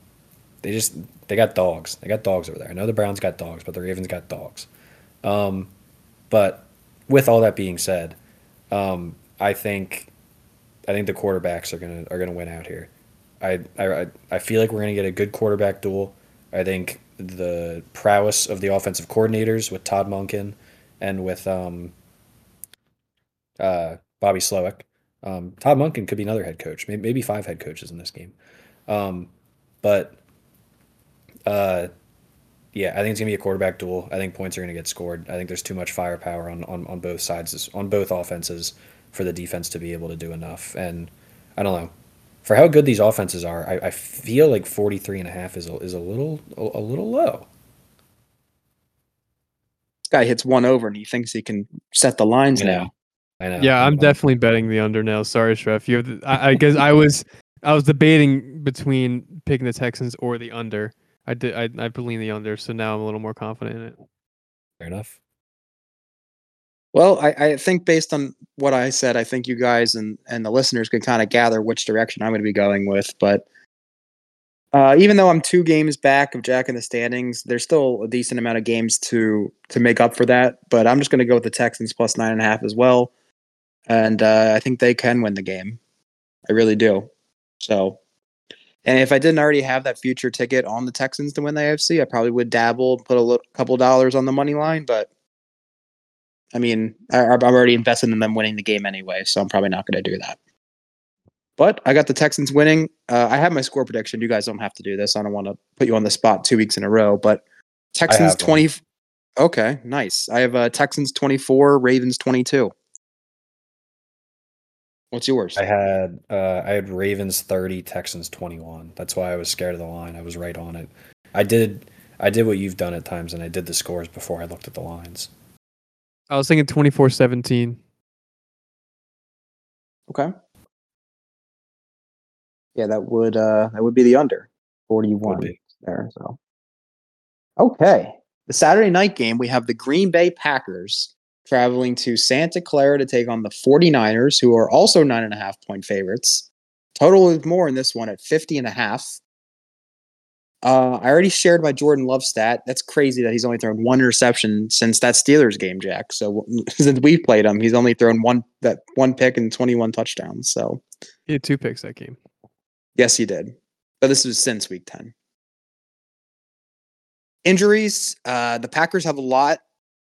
they just they got dogs. They got dogs over there. I know the Browns got dogs, but the Ravens got dogs. Um, but with all that being said, um, I think I think the quarterbacks are gonna are gonna win out here. I I I feel like we're gonna get a good quarterback duel. I think. The prowess of the offensive coordinators with Todd Monken and with um, uh, Bobby Slowick. Um, Todd Monken could be another head coach, maybe, maybe five head coaches in this game. Um, but, uh, yeah, I think it's going to be a quarterback duel. I think points are going to get scored. I think there's too much firepower on, on, on both sides, on both offenses, for the defense to be able to do enough. And I don't know. For how good these offenses are, I, I feel like forty-three and a half is a, is a little a, a little low. This guy hits one over and he thinks he can set the lines I now. I know. Yeah, I'm, I'm definitely on. betting the under now. Sorry, Shreff. You have the, I, I guess I was I was debating between picking the Texans or the under. I did I I believe the under, so now I'm a little more confident in it. Fair enough. Well, I, I think based on what I said, I think you guys and, and the listeners can kind of gather which direction I'm going to be going with. But uh, even though I'm two games back of Jack in the standings, there's still a decent amount of games to to make up for that. But I'm just going to go with the Texans plus nine and a half as well. And uh, I think they can win the game. I really do. So, and if I didn't already have that future ticket on the Texans to win the A F C, I probably would dabble, put a little, couple dollars on the money line, but I mean, I'm already invested in them winning the game anyway, so I'm probably not going to do that. But I got the Texans winning. Uh, I have my score prediction. You guys don't have to do this. I don't want to put you on the spot two weeks in a row. But Texans twenty. twenty- okay, nice. I have uh, Texans twenty-four, Ravens twenty-two. What's yours? I had uh, I had Ravens thirty, Texans twenty-one. That's why I was scared of the line. I was right on it. I did I did what you've done at times, and I did the scores before I looked at the lines. I was thinking twenty-four seventeen. Okay. Yeah, that would uh, that would be the under forty-one there. So, okay, the Saturday night game, we have the Green Bay Packers traveling to Santa Clara to take on the 49ers, who are also nine and a half point favorites. Total is more in this one at fifty and a half. Uh, I already shared my Jordan Love stat. That's crazy that he's only thrown one interception since that Steelers game, Jack. So since we played him, he's only thrown one that one pick and twenty-one touchdowns. So he had two picks that game. Yes, he did. But this was since week ten. Injuries. Uh, the Packers have a lot.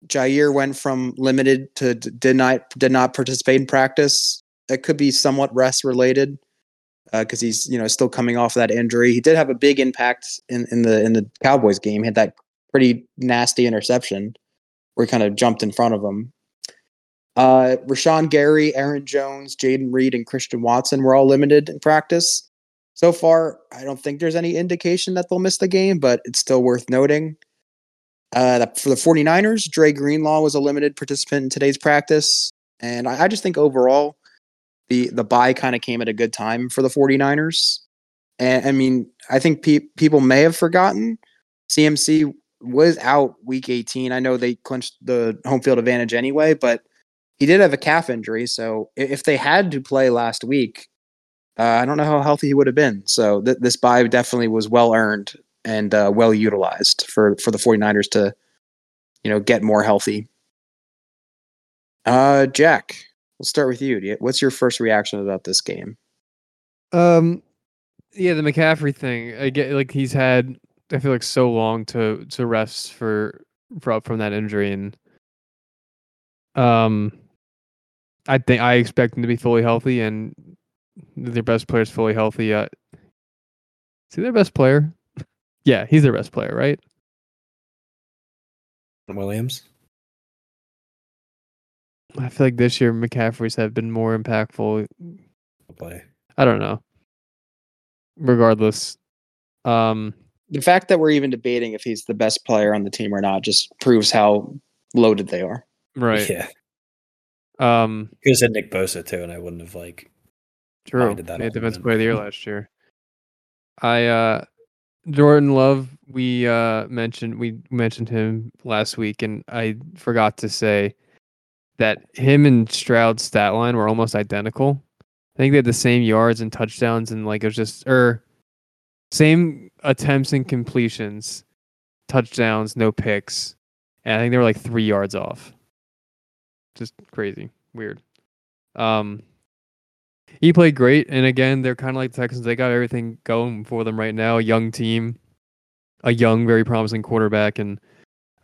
Jair went from limited to d- did not did not participate in practice. That could be somewhat rest related, because uh, he's you know still coming off that injury. He did have a big impact in, in the in the Cowboys game. He had that pretty nasty interception where he kind of jumped in front of him. Uh, Rashawn Gary, Aaron Jones, Jaden Reed, and Christian Watson were all limited in practice. So far, I don't think there's any indication that they'll miss the game, but it's still worth noting. Uh, the, for the 49ers, Dre Greenlaw was a limited participant in today's practice. And I, I just think overall, the, the bye kind of came at a good time for the 49ers. And I mean, I think pe- people may have forgotten C M C was out week eighteen. I know they clinched the home field advantage anyway, but he did have a calf injury. So if they had to play last week, uh, I don't know how healthy he would have been. So th- this bye definitely was well-earned and uh, well utilized for, for the 49ers to, you know, get more healthy. Uh, Jack, we'll start with you. What's your first reaction about this game? Um, yeah, the McCaffrey thing. I get like he's had, I feel like so long to, to rest for, for from that injury. And um, I think I expect him to be fully healthy and their best player's fully healthy. Uh, is he their best player? Yeah, he's their best player, right? Williams? I feel like this year McCaffrey's have been more impactful. Play. I don't know. Regardless. Um, the fact that we're even debating if he's the best player on the team or not just proves how loaded they are. Right. Yeah. Um, he was at Nick Bosa, too, and I wouldn't have, like... True. They had defensive player of the year last year. I, uh... Jordan Love, we uh, mentioned we mentioned him last week, and I forgot to say that him and Stroud's stat line were almost identical. I think they had the same yards and touchdowns, and like it was just or same attempts and completions, touchdowns, no picks, and I think they were like three yards off. Just crazy, weird. Um, He played great, and again, they're kind of like the Texans. They got everything going for them right now. A young team, a young, very promising quarterback, and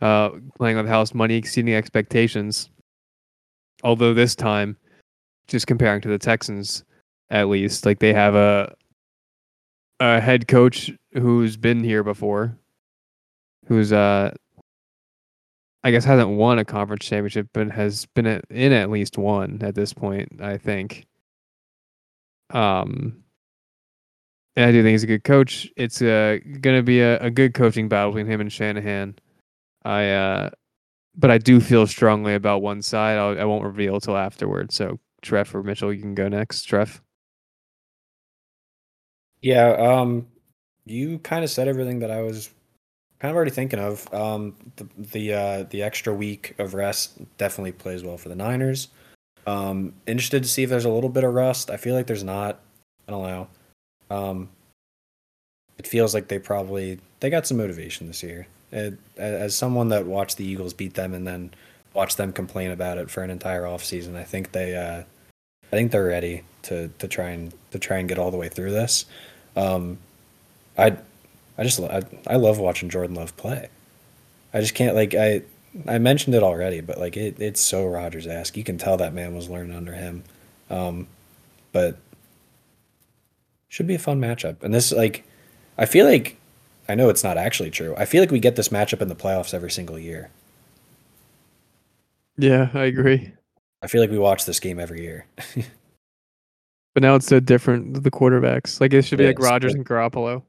uh, playing with house money, exceeding expectations. Although this time, just comparing to the Texans, at least, like they have a a head coach who's been here before, who's uh, I guess hasn't won a conference championship, but has been in at least one at this point, I think. Um, and I do think he's a good coach. It's uh, going to be a, a good coaching battle between him and Shanahan. I, uh, but I do feel strongly about one side. I'll, I won't reveal till afterwards. So, Treff or Mitchell, you can go next. Treff. Yeah. Um, you kind of said everything that I was kind of already thinking of. Um, the the uh, the extra week of rest definitely plays well for the Niners. Um, interested to see if there's a little bit of rust. I feel like there's not. I don't know. Um, it feels like they probably they got some motivation this year. It, as someone that watched the Eagles beat them and then watched them complain about it for an entire offseason, I think they, uh, I think they're ready to, to try and to try and get all the way through this. Um, I, I just I, I love watching Jordan Love play. I just can't like I. I mentioned it already, but like it, it's so Rodgers-esque. You can tell that man was learning under him. Um, but should be a fun matchup. And this, like, I feel like, I know it's not actually true. I feel like we get this matchup in the playoffs every single year. Yeah, I agree. I feel like we watch this game every year. But now it's so different, the quarterbacks. Like, it should be yeah, like Rodgers and Garoppolo.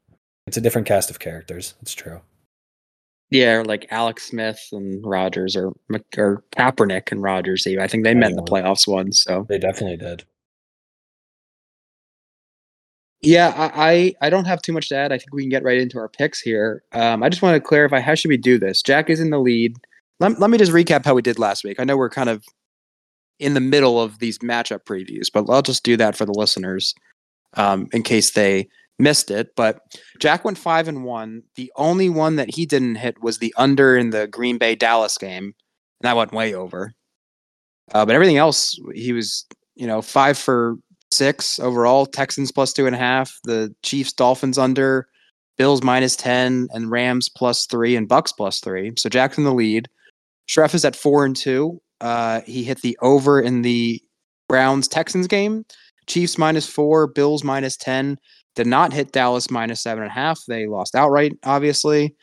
It's a different cast of characters. It's true. Yeah, like Alex Smith and Rodgers, or or Kaepernick and Rodgers. Even I think they met in the playoffs once. So they definitely did. Yeah, I, I don't have too much to add. I think we can get right into our picks here. Um, I just want to clarify, how should we do this? Jack is in the lead. Let, let me just recap how we did last week. I know we're kind of in the middle of these matchup previews, but I'll just do that for the listeners um, in case they missed it. But Jack went five and one. The only one that he didn't hit was the under in the Green Bay-Dallas game, and that went way over. Uh, but everything else, he was, you know, five for six overall. Texans plus two and a half, the Chiefs Dolphins under, Bills minus ten, and Rams plus three, and Bucks plus three. So Jack's in the lead. Schreff is at four and two. Uh, he hit the over in the Browns Texans game. Chiefs minus four, Bills minus ten. Did not hit Dallas minus seven and a half. They lost outright, obviously,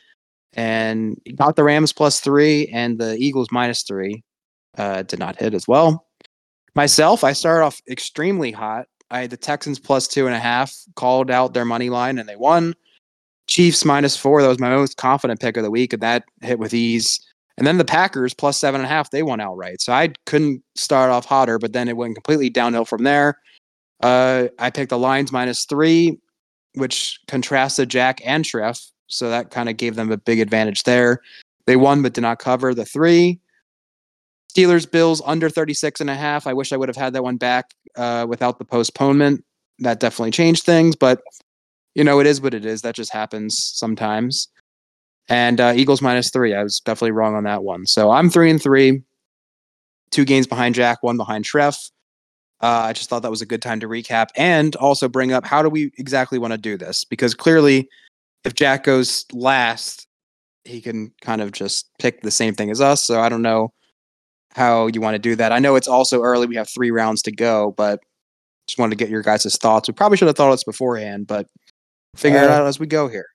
and got the Rams plus three and the Eagles minus three. Uh, did not hit as well. Myself, I started off extremely hot. I had the Texans plus two and a half, called out their money line, and they won. Chiefs minus four, that was my most confident pick of the week, and that hit with ease. And then the Packers plus seven and a half, they won outright. So I couldn't start off hotter, but then it went completely downhill from there. Uh, I picked the Lions minus three, which contrasted Jack and Schreff, so that kind of gave them a big advantage there. They won but did not cover the three. Steelers Bills under thirty-six and a half. I wish I would have had that one back uh, without the postponement. That definitely changed things, but you know, it is what it is. That just happens sometimes. And uh, Eagles minus three. I was definitely wrong on that one. So I'm three and three, two games behind Jack, one behind Schreff. Uh, I just thought that was a good time to recap and also bring up, how do we exactly want to do this? Because clearly if Jack goes last, he can kind of just pick the same thing as us. So I don't know how you want to do that. I know it's also early. We have three rounds to go, but just wanted to get your guys' thoughts. We probably should have thought of this beforehand, but figure uh, it out as we go here.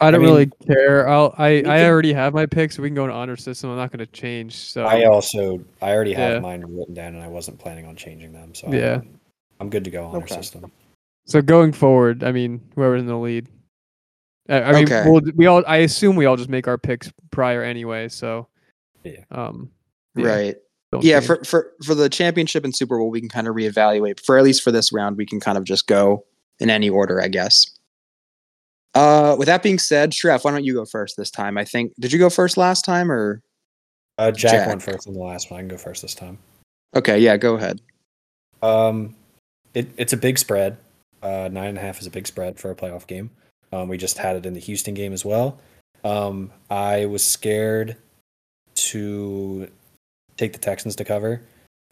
I don't I mean, really care. I'll, I I can, already have my picks. We can go in honor system. I'm not going to change. So I also I already have yeah. mine written down, and I wasn't planning on changing them. So yeah, I'm, I'm good to go honor okay. system. So going forward, I mean, whoever's in the lead. I, I mean, okay. we'll, we all. I assume we all just make our picks prior anyway. So yeah. Um, Yeah, right. Yeah, change. for for for the championship and Super Bowl, we can kind of reevaluate. For at least for this round, we can kind of just go in any order, I guess. Uh, with that being said, Schreff, why don't you go first this time? I think did you go first last time or? Uh, Jack, Jack went first in the last one. I can go first this time. Okay, yeah, go ahead. Um, it it's a big spread. Uh, nine and a half is a big spread for a playoff game. Um, we just had it in the Houston game as well. Um, I was scared to take the Texans to cover,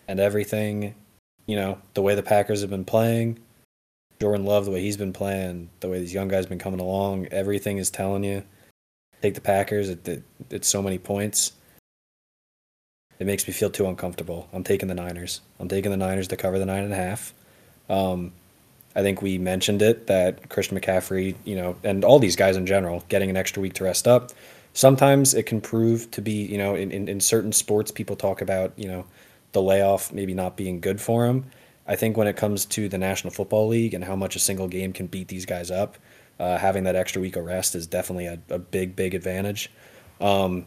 and everything, you know, the way the Packers have been playing, Jordan Love, the way he's been playing, the way these young guys have been coming along, everything is telling you, take the Packers. It, it, it's so many points. It makes me feel too uncomfortable. I'm taking the Niners. I'm taking the Niners to cover the nine and a half. Um, I think we mentioned it, that Christian McCaffrey, you know, and all these guys in general, getting an extra week to rest up. Sometimes it can prove to be, you know, in, in, in certain sports, people talk about, you know, the layoff maybe not being good for them. I think when it comes to the National Football League and how much a single game can beat these guys up, uh, having that extra week of rest is definitely a, a big, big advantage. Um,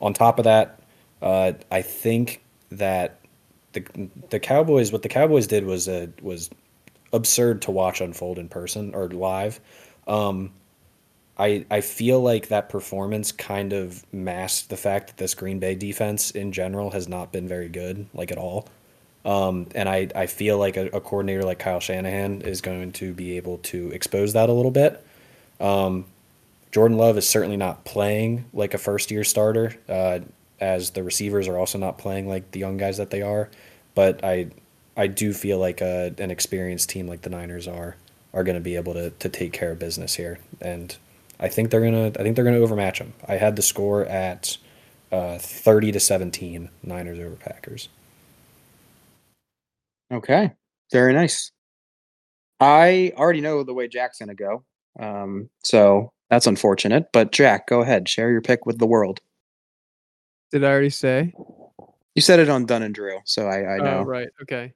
on top of that, uh, I think that the the Cowboys, what the Cowboys did was uh, was absurd to watch unfold in person or live. Um I, I feel like that performance kind of masked the fact that this Green Bay defense in general has not been very good, like at all. Um, and I, I feel like a, a coordinator like Kyle Shanahan is going to be able to expose that a little bit. Um, Jordan Love is certainly not playing like a first-year starter, uh, as the receivers are also not playing like the young guys that they are. But I I do feel like a, an experienced team like the Niners are are going to be able to to take care of business here, and I think they're gonna. I think they're gonna overmatch them. I had the score at uh, thirty to seventeen. Niners over Packers. Okay, very nice. I already know the way Jack's gonna go, um, so that's unfortunate. But Jack, go ahead, share your pick with the world. Did I already say? You said it on Dunn and Drew, so I, I know. Oh, right. Okay.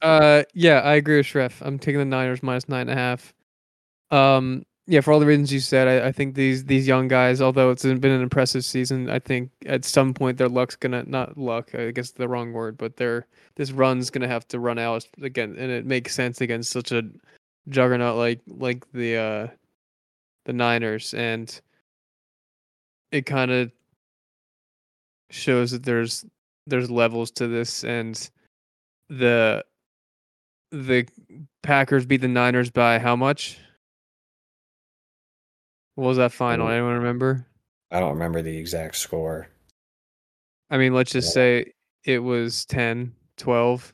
Uh, yeah, I agree with Schreff. I'm taking the Niners minus nine and a half. Um. Yeah, for all the reasons you said, I, I think these these young guys, although it's been an impressive season, I think at some point their luck's gonna not luck, I guess the wrong word, but their this run's gonna have to run out again, and it makes sense against such a juggernaut like like the uh, the Niners, and it kind of shows that there's there's levels to this, and the the Packers beat the Niners by how much? What was that final? Anyone remember? I don't remember the exact score. I mean, let's just yeah. say it was ten, twelve.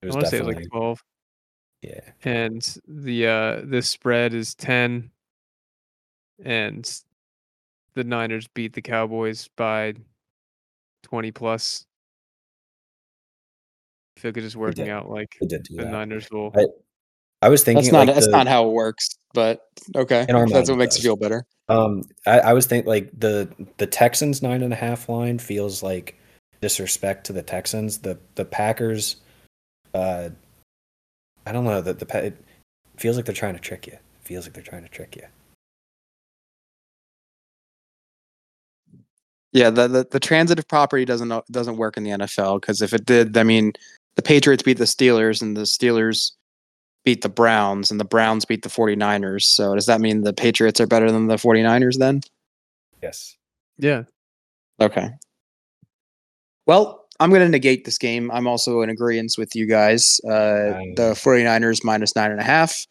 It was I want to say it was like twelve. Yeah. And the uh, this spread is ten. And the Niners beat the Cowboys by twenty plus. I feel like it's just working out like the that. Niners will... I- I was thinking that's not like that's the, not how it works, but okay, mind, that's what makes you feel better. Um, I, I was thinking like the the Texans nine and a half line feels like disrespect to the Texans. The the Packers, uh, I don't know that the it feels like they're trying to trick you. It feels like they're trying to trick you. Yeah, the the, the transitive property doesn't doesn't work in the N F L, because if it did, I mean, the Patriots beat the Steelers and the Steelers beat the Browns, and the Browns beat the 49ers. So does that mean the Patriots are better than the 49ers then? Yes. Yeah. Okay. Well, I'm going to negate this game. I'm also in agreement with you guys. Uh, nice. The 49ers minus nine and a half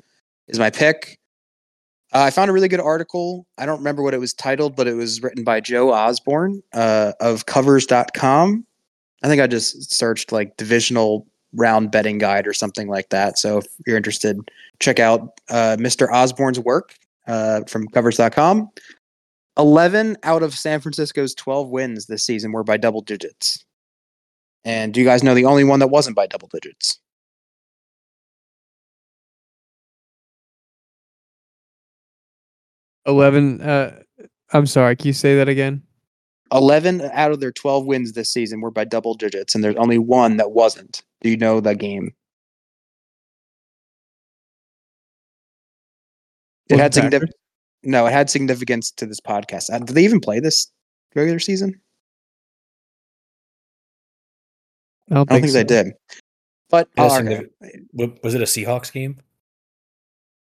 is my pick. Uh, I found a really good article. I don't remember what it was titled, but it was written by Joe Osborne uh, of covers dot com. I think I just searched like divisional round betting guide or something like that. So if you're interested, check out uh, Mister Osborne's work uh, from covers dot com. eleven out of San Francisco's twelve wins this season were by double digits. And do you guys know the only one that wasn't by double digits? eleven. Uh, I'm sorry. Can you say that again? eleven out of their twelve wins this season were by double digits, and there's only one that wasn't. Do you know that game? It had significant. No, it had significance to this podcast. Did they even play this regular season? I don't, I don't think, think so. They did. But it was, okay. was it a Seahawks game?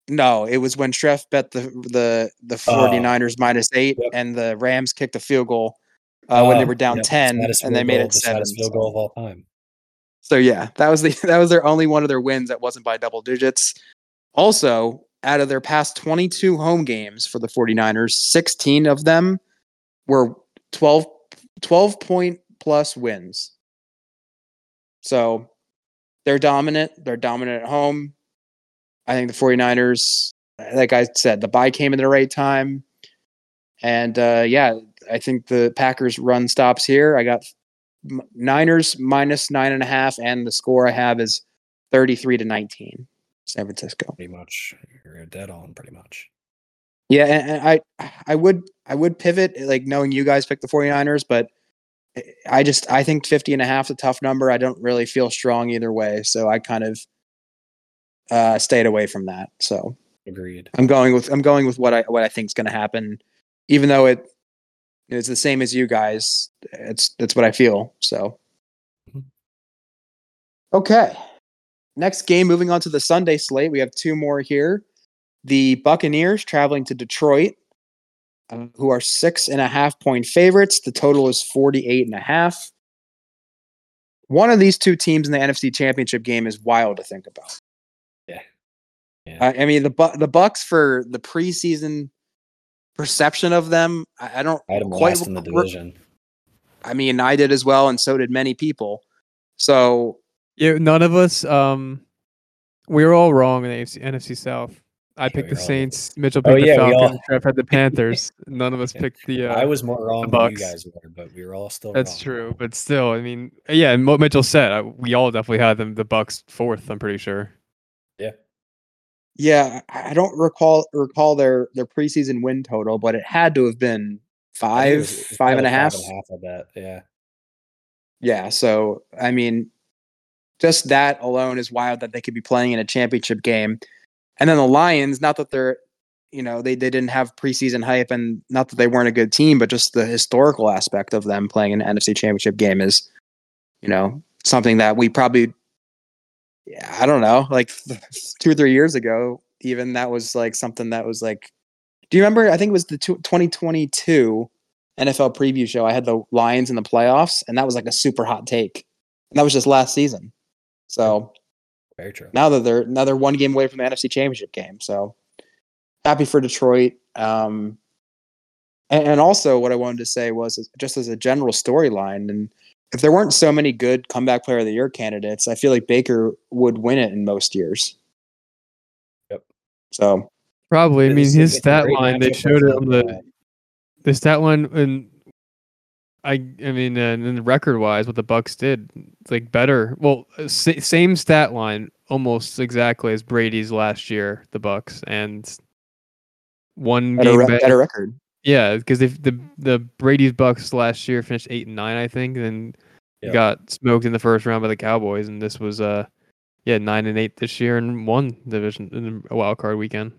No, it was when Schreff bet the the, the 49ers uh, minus eight, yep. and the Rams kicked a field goal uh, uh, when they were down yeah, ten, and they made it seven. The field goal of all time. So yeah, that was the that was their only one of their wins that wasn't by double digits. Also, out of their past twenty-two home games for the 49ers, sixteen of them were twelve, twelve point plus wins. So they're dominant. They're dominant at home. I think the 49ers, like I said, the bye came in the right time. And uh, yeah, I think the Packers run stops here. I got Niners minus nine and a half, and the score I have is thirty-three to nineteen, San Francisco. Pretty much, you're dead on, pretty much. Yeah, and, and I, I would, I would pivot, like knowing you guys picked the 49ers, but I just, I think fifty and a half is a tough number. I don't really feel strong either way, so I kind of uh, stayed away from that. So agreed. I'm going with, I'm going with what I, what I think is going to happen, even though it. It's the same as you guys. It's that's what I feel. So, okay. Next game, moving on to the Sunday slate. We have two more here. The Buccaneers traveling to Detroit, uh, who are six and a half point favorites. The total is forty-eight and a half. One of these two teams in the N F C Championship game is wild to think about. Yeah. yeah. Uh, I mean, the Bu- the Bucs for the preseason perception of them, I don't I had them quite last in the division. I mean, I did as well, and so did many people. So yeah, none of us. Um, we were all wrong in the N F C South. I picked yeah, the Saints. All... Mitchell picked oh, the yeah, Falcons. Trev had the Panthers. None of us picked the. Uh, I was more wrong than you guys were, but we were all still. That's wrong. True, but still, I mean, yeah. And what Mitchell said, I, we all definitely had them. The Bucs fourth, I'm pretty sure. Yeah. Yeah, I don't recall recall their, their preseason win total, but it had to have been five, was, five and a half. Five and a half, I bet. Yeah. Yeah. So I mean, just that alone is wild that they could be playing in a championship game. And then the Lions, not that they're you know, they, they didn't have preseason hype, and not that they weren't a good team, but just the historical aspect of them playing an N F C championship game is, you know, something that we probably, yeah, I don't know, like two or three years ago, even that was like something that was like, do you remember? I think it was the twenty twenty-two N F L preview show. I had the Lions in the playoffs, and that was like a super hot take. And that was just last season. So very true. Now that they're now they're one game away from the N F C championship game. So happy for Detroit. Um, and, and also what I wanted to say was just as a general storyline, and if there weren't so many good comeback player of the year candidates, I feel like Baker would win it in most years. Yep. So probably. I mean, his stat line, they showed it on the the stat line, and I I mean, uh, and record wise, what the Bucks did, like better. Well, sa- same stat line, almost exactly as Brady's last year, the Bucks, and one better, game re- better record. Yeah, because if the the Brady's Bucks last year finished eight and nine, I think, and yeah. got smoked in the first round by the Cowboys, and this was uh yeah nine and eight this year and won division in a wild card weekend.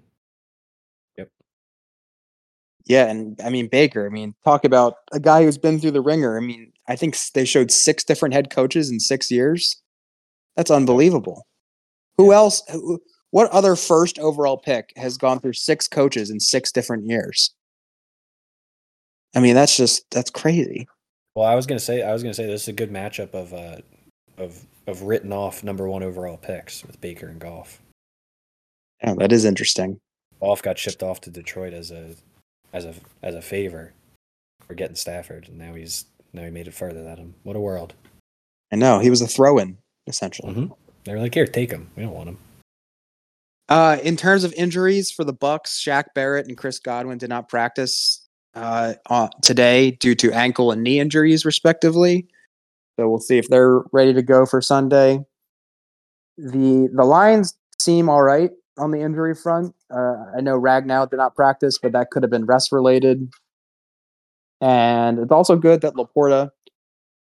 Yep. Yeah, and I mean Baker. I mean, talk about a guy who's been through the ringer. I mean, I think they showed six different head coaches in six years. That's unbelievable. Who yeah. else? Who, what other first overall pick has gone through six coaches in six different years? I mean, that's just that's crazy. Well, I was gonna say, I was gonna say this is a good matchup of uh, of of written off number one overall picks with Baker and Goff. Yeah, that is interesting. Goff got shipped off to Detroit as a as a as a favor for getting Stafford, and now he's now he made it further than him. What a world! I know he was a throw-in essentially. Mm-hmm. They were like, "Here, take him. We don't want him." Uh, in terms of injuries for the Bucks, Shaq Barrett and Chris Godwin did not practice Uh, uh today due to ankle and knee injuries respectively, so we'll see if they're ready to go for Sunday. The the Lions seem all right on the injury front. Uh, I know Ragnow did not practice, but that could have been rest related. And it's also good that Laporta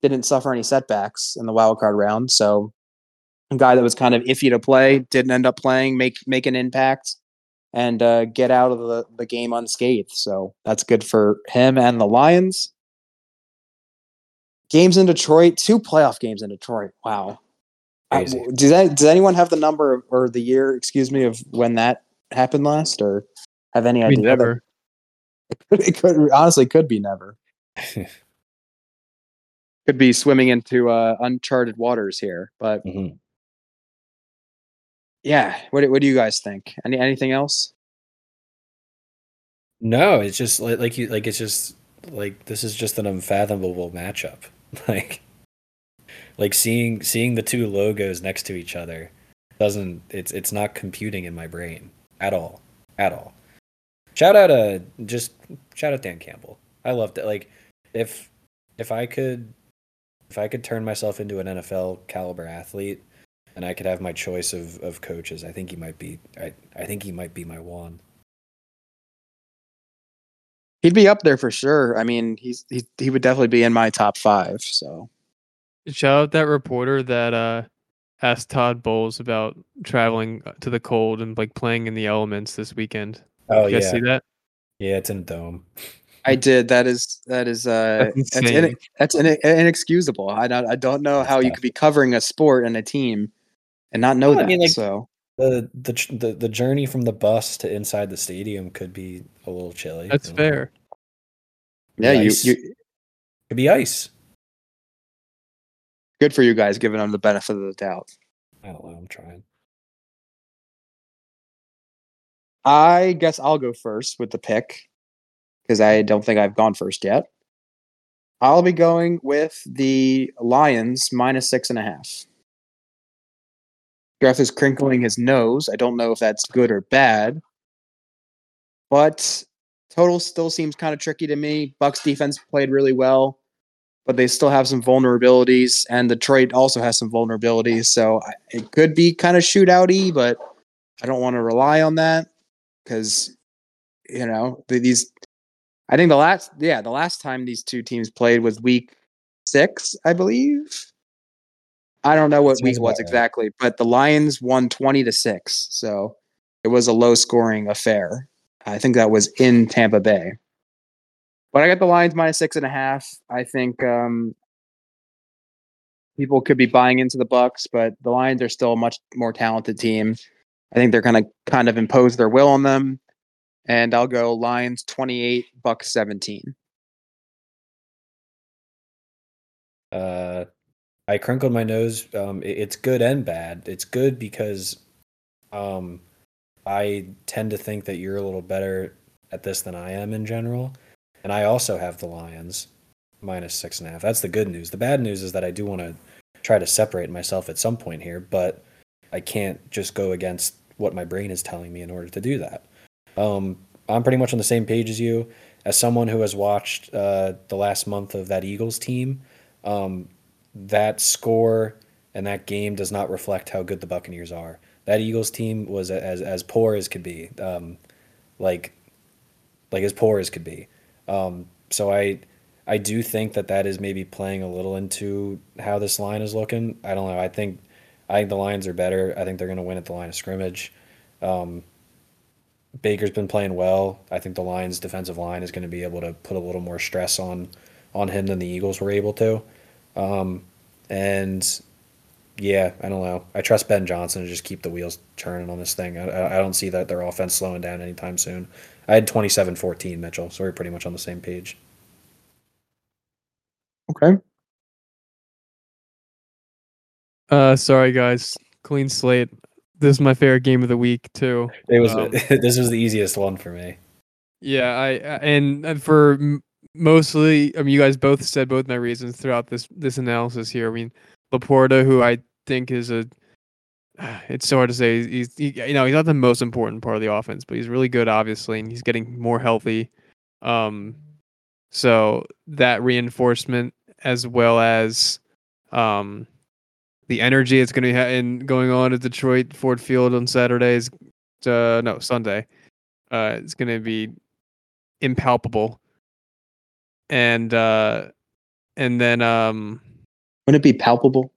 didn't suffer any setbacks in the wild card round. So a guy that was kind of iffy to play didn't end up playing, make make an impact, and uh, get out of the, the game unscathed. So that's good for him and the Lions. Games in Detroit, two playoff games in Detroit. Wow. Uh, does, that, does anyone have the number or the year, excuse me, of when that happened last, or have any idea? Never. That it, could, it could, honestly could be never. Could be swimming into uh, uncharted waters here, but... Mm-hmm. Yeah, what what do you guys think? Any anything else? No, it's just like, like you like it's just like this is just an unfathomable matchup. Like like seeing seeing the two logos next to each other doesn't it's it's not computing in my brain at all. At all. Shout out uh just shout out Dan Campbell. I loved it. Like if if I could if I could turn myself into an N F L caliber athlete, and I could have my choice of, of coaches, I think he might be. I, I think he might be my one. He'd be up there for sure. I mean, he's he he would definitely be in my top five. So, shout out that reporter that uh, asked Todd Bowles about traveling to the cold and like playing in the elements this weekend. Oh Did you yeah, guys see that? Yeah, it's in a dome. I did. That is that is uh that's that's, in, that's in, inexcusable. I don't I don't know how you could be covering a sport and a team and not know yeah, that. I mean, like, so the, the the the journey from the bus to inside the stadium could be a little chilly. That's you know? fair. Yeah, you, you could be ice. Good for you guys, giving them the benefit of the doubt. I don't know. I'm trying. I guess I'll go first with the pick, because I don't think I've gone first yet. I'll be going with the Lions minus six and a half. Jeff is crinkling his nose. I don't know if that's good or bad, but total still seems kind of tricky to me. Bucks defense played really well, but they still have some vulnerabilities, and Detroit also has some vulnerabilities, so it could be kind of shootout-y, but I don't want to rely on that because, you know, these... I think the last, yeah, the last time these two teams played was week six, I believe. I don't know what week was exactly, but the Lions won twenty to six, so it was a low-scoring affair. I think that was in Tampa Bay. But I got the Lions minus six and a half. I think um, people could be buying into the Bucs, but the Lions are still a much more talented team. I think they're going to kind of impose their will on them. And I'll go Lions twenty-eight, Bucs seventeen. Uh, I crinkled my nose. Um, it, it's good and bad. It's good because um, I tend to think that you're a little better at this than I am in general. And I also have the Lions minus six and a half. That's the good news. The bad news is that I do want to try to separate myself at some point here, but I can't just go against what my brain is telling me in order to do that. Um, I'm pretty much on the same page as you. As someone who has watched uh, the last month of that Eagles team, um, that score and that game does not reflect how good the Buccaneers are. That Eagles team was as as poor as could be, um, like like as poor as could be. Um, so I I do think that that is maybe playing a little into how this line is looking. I don't know. I think I think the Lions are better. I think they're going to win at the line of scrimmage. Um, Baker's been playing well. I think the Lions' defensive line is going to be able to put a little more stress on on him than the Eagles were able to. Um, and yeah, I don't know. I trust Ben Johnson to just keep the wheels turning on this thing. I, I don't see that their offense slowing down anytime soon. I had twenty-seven fourteen, Mitchell, so we're pretty much on the same page. Okay. Uh, sorry, guys. Clean slate. This is my favorite game of the week, too. It was. Um, this was the easiest one for me. Yeah, I and for mostly, I mean, you guys both said both my reasons throughout this this analysis here. I mean, Laporta, who I think is a, it's so hard to say. He's he, you know he's not the most important part of the offense, but he's really good, obviously, and he's getting more healthy. Um, so that reinforcement, as well as, um. The energy it's going to be ha- in going on at Detroit Ford Field on Saturdays, uh, no Sunday, uh, it's going to be impalpable. And uh, and then um, wouldn't it be palpable?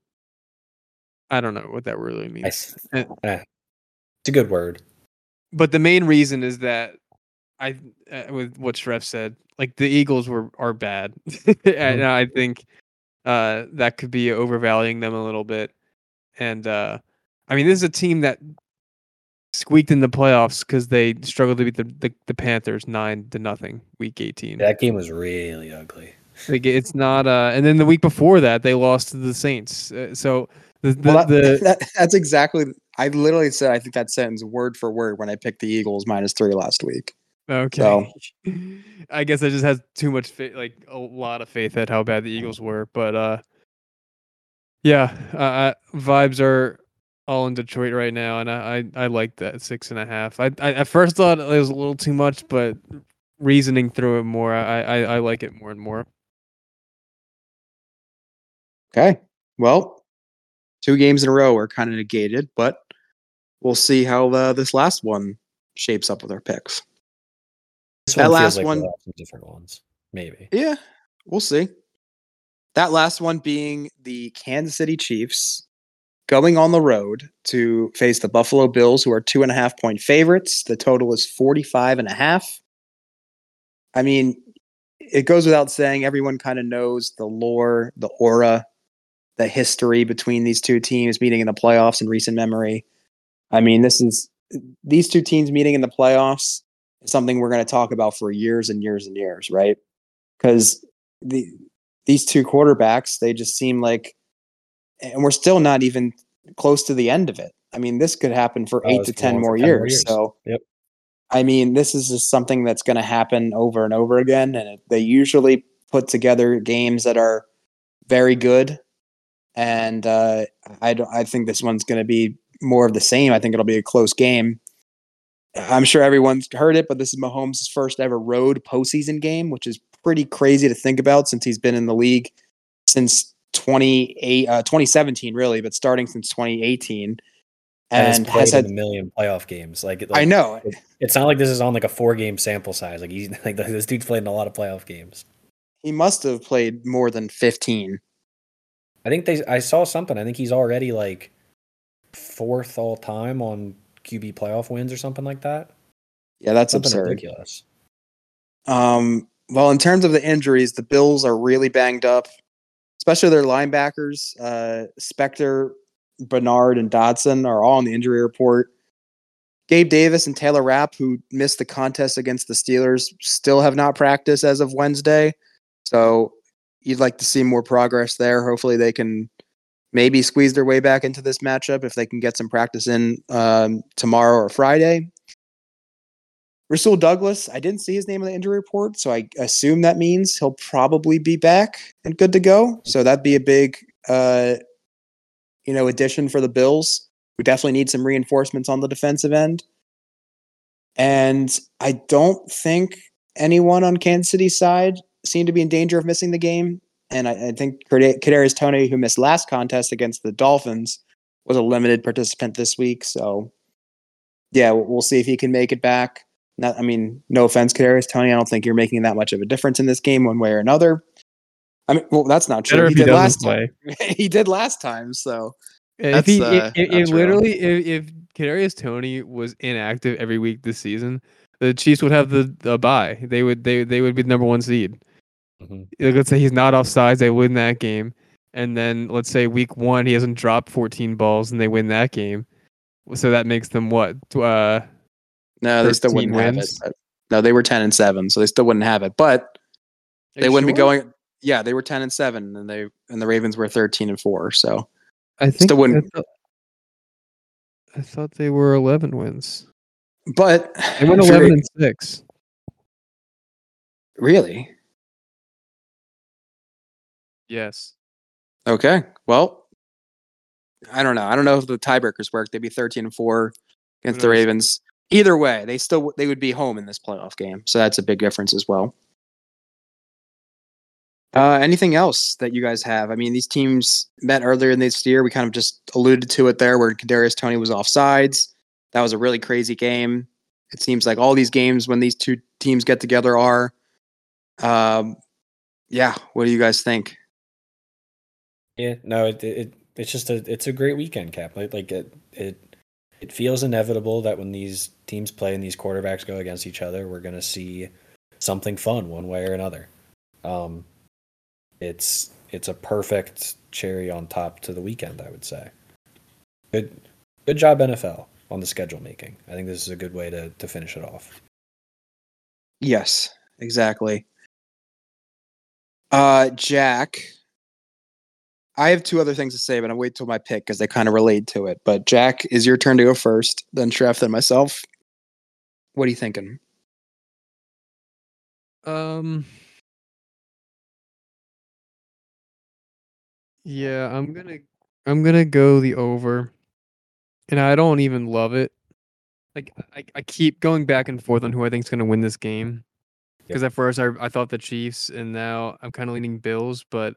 I don't know what that really means. I, uh, it's a good word. But the main reason is that I, uh, with what Schreff said, like the Eagles were are bad, and I think. Uh, that could be overvaluing them a little bit. And, uh, I mean, this is a team that squeaked in the playoffs because they struggled to beat the, the, the Panthers nine to nothing week eighteen. That game was really ugly. Like, it's not... Uh, and then the week before that, they lost to the Saints. Uh, so the, the, well, that, the that, that's exactly... I literally said, I think that sentence word for word when I picked the Eagles minus three last week. Okay. So. I guess I just had too much faith, like a lot of faith at how bad the Eagles were. But uh, yeah, uh, vibes are all in Detroit right now. And I, I, I like that six and a half. I, I at first thought it was a little too much, but reasoning through it more, I, I, I like it more and more. Okay. Well, two games in a row are kind of negated, but we'll see how uh, this last one shapes up with our picks. This that one last like one, different ones, maybe. Yeah, we'll see. That last one being the Kansas City Chiefs going on the road to face the Buffalo Bills, who are two and a half point favorites. The total is forty-five and a half. I mean, it goes without saying, everyone kind of knows the lore, the aura, the history between these two teams meeting in the playoffs in recent memory. I mean, this is these two teams meeting in the playoffs. Something we're going to talk about for years and years and years, right? Because the these two quarterbacks, they just seem like, and we're still not even close to the end of it. I mean, this could happen for eight oh, to ten more years. years. So, yep. I mean, this is just something that's going to happen over and over again. And it, they usually put together games that are very good. And uh, I don't. I think this one's going to be more of the same. I think it'll be a close game. I'm sure everyone's heard it, but this is Mahomes' first ever road postseason game, which is pretty crazy to think about since he's been in the league since twenty eight, uh, twenty seventeen, really, but starting since twenty eighteen. And, and has, played has had in a million playoff games. Like, like I know. It, it's not like this is on like a four-game sample size. Like, he's, like this dude's played in a lot of playoff games. He must have played more than fifteen. I think they. I saw something. I think he's already like fourth all time on Q B playoff wins or something like that. Yeah, that's Something absurd. Ridiculous. Um, well, in terms of the injuries, the Bills are really banged up, especially their linebackers. Uh, Spector, Bernard, and Dodson are all on the injury report. Gabe Davis and Taylor Rapp, who missed the contest against the Steelers, still have not practiced as of Wednesday. So you'd like to see more progress there. Hopefully they can maybe squeeze their way back into this matchup if they can get some practice in um, tomorrow or Friday. Rasul Douglas, I didn't see his name in the injury report, so I assume that means he'll probably be back and good to go. So that'd be a big uh, you know, addition for the Bills. We definitely need some reinforcements on the defensive end. And I don't think anyone on Kansas City's side seemed to be in danger of missing the game. And I, I think Kadarius Toney, who missed last contest against the Dolphins, was a limited participant this week. So, yeah, we'll see if he can make it back. Not, I mean, no offense, Kadarius Toney, I don't think you're making that much of a difference in this game one way or another. I mean, well, that's not true. He did, last time. he did last time, so... If he, uh, it, it, it literally, if, if Kadarius Toney was inactive every week this season, the Chiefs would have the, the bye. They would, they, they would be the number one seed. Mm-hmm. Let's say he's not offsides, they win that game, and then let's say week one he hasn't dropped fourteen balls, and they win that game. So that makes them what? Uh, no, they still wouldn't wins? have it. No, they were ten and seven, so they still wouldn't have it. But Are they wouldn't sure? be going. Yeah, they were ten and seven, and they and the Ravens were thirteen and four. So. I think Still wouldn't. I, thought, I thought they were eleven wins, but they went eleven and six. Really? Yes. Okay. Well, I don't know. I don't know if the tiebreakers work. They'd be thirteen and four against the Ravens. Either way, they still they would be home in this playoff game, so that's a big difference as well. Uh, anything else that you guys have? I mean, these teams met earlier in this year. We kind of just alluded to it there where Kadarius Toney was offsides. That was a really crazy game. It seems like all these games when these two teams get together are. Um, yeah, what do you guys think? Yeah, no, it, it it's just a it's a great weekend, Cap. Like, like it it it feels inevitable that when these teams play and these quarterbacks go against each other, we're going to see something fun one way or another. Um It's it's a perfect cherry on top to the weekend, I would say. Good good job, N F L, on the schedule making. I think this is a good way to, to finish it off. Yes, exactly. Uh, Jack, I have two other things to say, but I'll wait till my pick because they kind of relate to it. But Jack, is your turn to go first, then Shreff, then myself. What are you thinking? Um... Yeah, I'm gonna I'm gonna go the over, and I don't even love it. Like I, I keep going back and forth on who I think's gonna win this game, because yep. at first I I thought the Chiefs, and now I'm kind of leaning Bills. But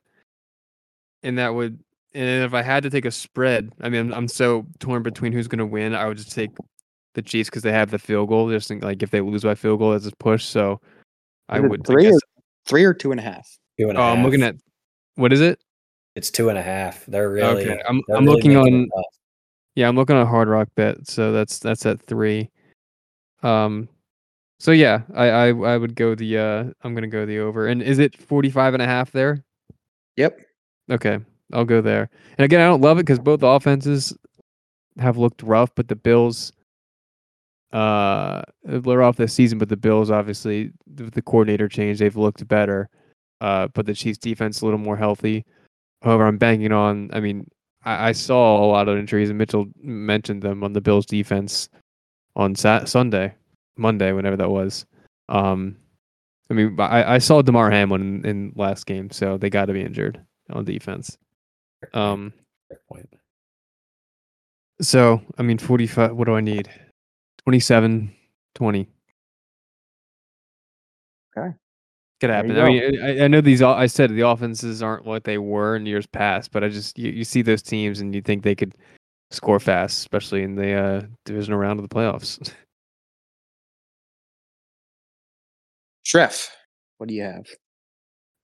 and that would and if I had to take a spread, I mean I'm, I'm so torn between who's gonna win. I would just take the Chiefs because they have the field goal. Just think, like if they lose by field goal, that's a push. So I would three I guess, or three or two and a half. Two and a oh, half. I'm looking at what is it? It's two and a half. They're really. Okay. I'm, they're I'm really looking on. Yeah, I'm looking on a Hard Rock bet. So that's that's at three. Um, so yeah, I I, I would go the. Uh, I'm gonna go the over. And is it forty-five and a half there? Yep. Okay, I'll go there. And again, I don't love it because both offenses have looked rough, but the Bills. Uh, they're off this season, but the Bills obviously with the coordinator change, they've looked better. Uh, but the Chiefs' defense a little more healthy. However, I'm banking on, I mean, I, I saw a lot of injuries, and Mitchell mentioned them on the Bills' defense on Sat- Sunday, Monday, whenever that was. Um, I mean, I, I saw DeMar Hamlin in, in last game, so they got to be injured on defense. Um, so, I mean, forty-five, what do I need? twenty-seven, twenty. Okay. Could happen. I mean, I, I know these. I said the offenses aren't what they were in years past, but I just you, you see those teams and you think they could score fast, especially in the uh, divisional round of the playoffs. Shreff, what do you have?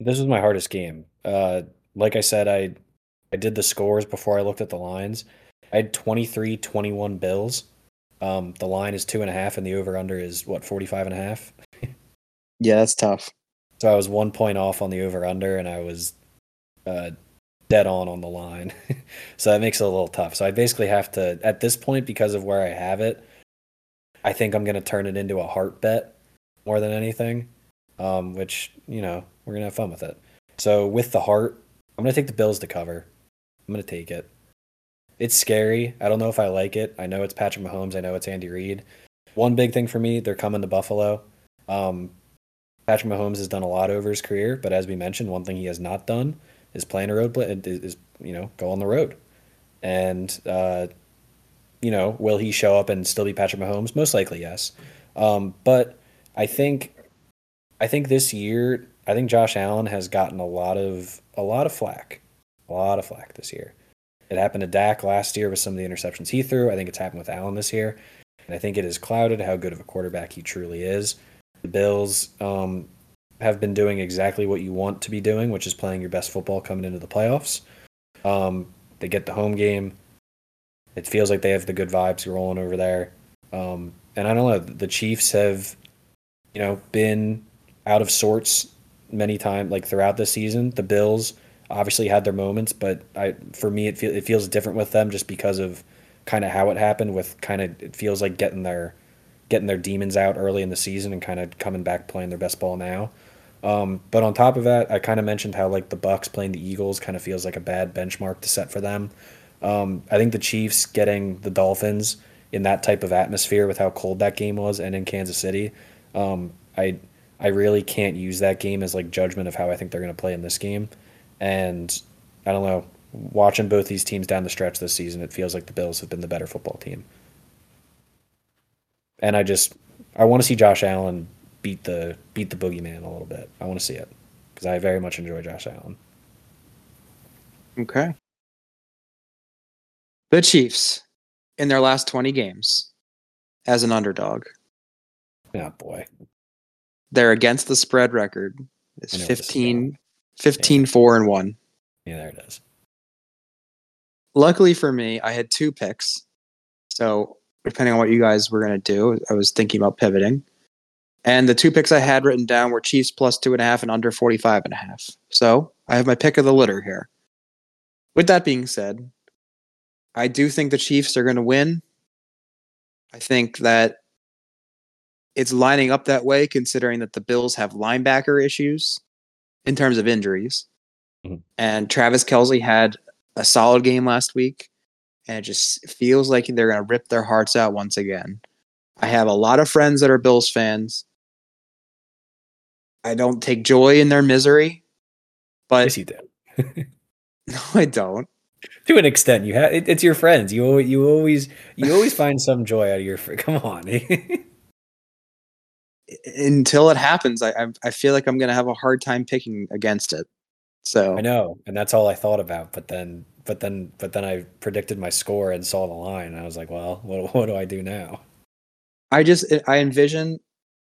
This was my hardest game. Uh, like I said, I I did the scores before I looked at the lines. I had twenty-three twenty-one Bills. Um, the line is two and a half, and the over-under is, what, forty-five and a half? Yeah, that's tough. So I was one point off on the over-under, and I was uh, dead on on the line. So that makes it a little tough. So I basically have to, at this point, because of where I have it, I think I'm going to turn it into a heart bet more than anything, um, which, you know, we're going to have fun with it. So with the heart, I'm going to take the Bills to cover. I'm going to take it. It's scary. I don't know if I like it. I know it's Patrick Mahomes. I know it's Andy Reid. One big thing for me, they're coming to Buffalo. Um, Patrick Mahomes has done a lot over his career, but as we mentioned, one thing he has not done is play on a road play, is, you know, go on the road. And, uh, you know, will he show up and still be Patrick Mahomes? Most likely, yes. Um, but I think, I think this year, I think Josh Allen has gotten a lot of a lot of flack, a lot of flack this year. It happened to Dak last year with some of the interceptions he threw. I think it's happened with Allen this year. And I think it is clouded how good of a quarterback he truly is. The Bills um, have been doing exactly what you want to be doing, which is playing your best football coming into the playoffs. Um, they get the home game. It feels like they have the good vibes rolling over there. Um, and I don't know, the Chiefs have, you know, been out of sorts many times, like throughout this season. The Bills obviously had their moments, but I, for me, it, feel, it feels different with them just because of kind of how it happened. With kind of, it feels like getting their getting their demons out early in the season and kind of coming back playing their best ball now. Um, but on top of that, I kind of mentioned how like the Bucks playing the Eagles kind of feels like a bad benchmark to set for them. Um, I think the Chiefs getting the Dolphins in that type of atmosphere with how cold that game was and in Kansas City, um, I I really can't use that game as like judgment of how I think they're going to play in this game. And I don't know, watching both these teams down the stretch this season, it feels like the Bills have been the better football team. And I just, I want to see Josh Allen beat the beat the boogeyman a little bit. I want to see it because I very much enjoy Josh Allen. Okay. The Chiefs, in their last twenty games, as an underdog. Oh, boy. Their against the spread record is fifteen. fifteen, yeah. four, and one. Yeah, there it is. Luckily for me, I had two picks. So depending on what you guys were going to do, I was thinking about pivoting. And the two picks I had written down were Chiefs plus two and a half and under forty-five and a half. So I have my pick of the litter here. With that being said, I do think the Chiefs are going to win. I think that it's lining up that way considering that the Bills have linebacker issues in terms of injuries. Mm-hmm. And Travis Kelce had a solid game last week, and it just feels like they're going to rip their hearts out once again. I have a lot of friends that are Bills fans. I don't take joy in their misery, but yes, you do. No, I don't. To an extent, you have. It, it's your friends. You you always you always find some joy out of your. Come on. Until it happens, I I feel like I'm going to have a hard time picking against it. So I know, and that's all I thought about. But then, but then, but then I predicted my score and saw the line, and I was like, "Well, what what do I do now?" I just I envision.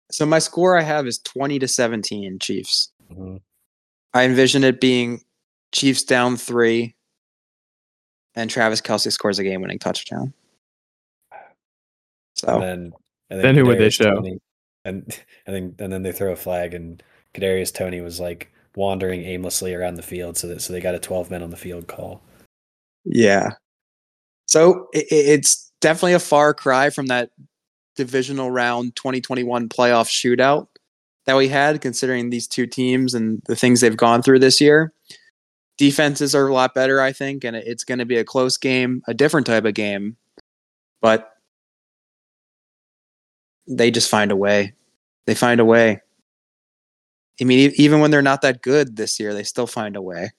So my score I have is twenty to seventeen Chiefs. Mm-hmm. I envision it being Chiefs down three, and Travis Kelce scores a game-winning touchdown. So and then, and then, then who would they show? twenty And and then and then they throw a flag, and Kadarius Toney was like wandering aimlessly around the field, so that so they got a twelve men on the field call. Yeah, so it, it's definitely a far cry from that divisional round twenty twenty-one playoff shootout that we had, considering these two teams and the things they've gone through this year. Defenses are a lot better, I think, and it's going to be a close game, a different type of game, but they just find a way. They find a way. I mean, even when they're not that good this year, they still find a way.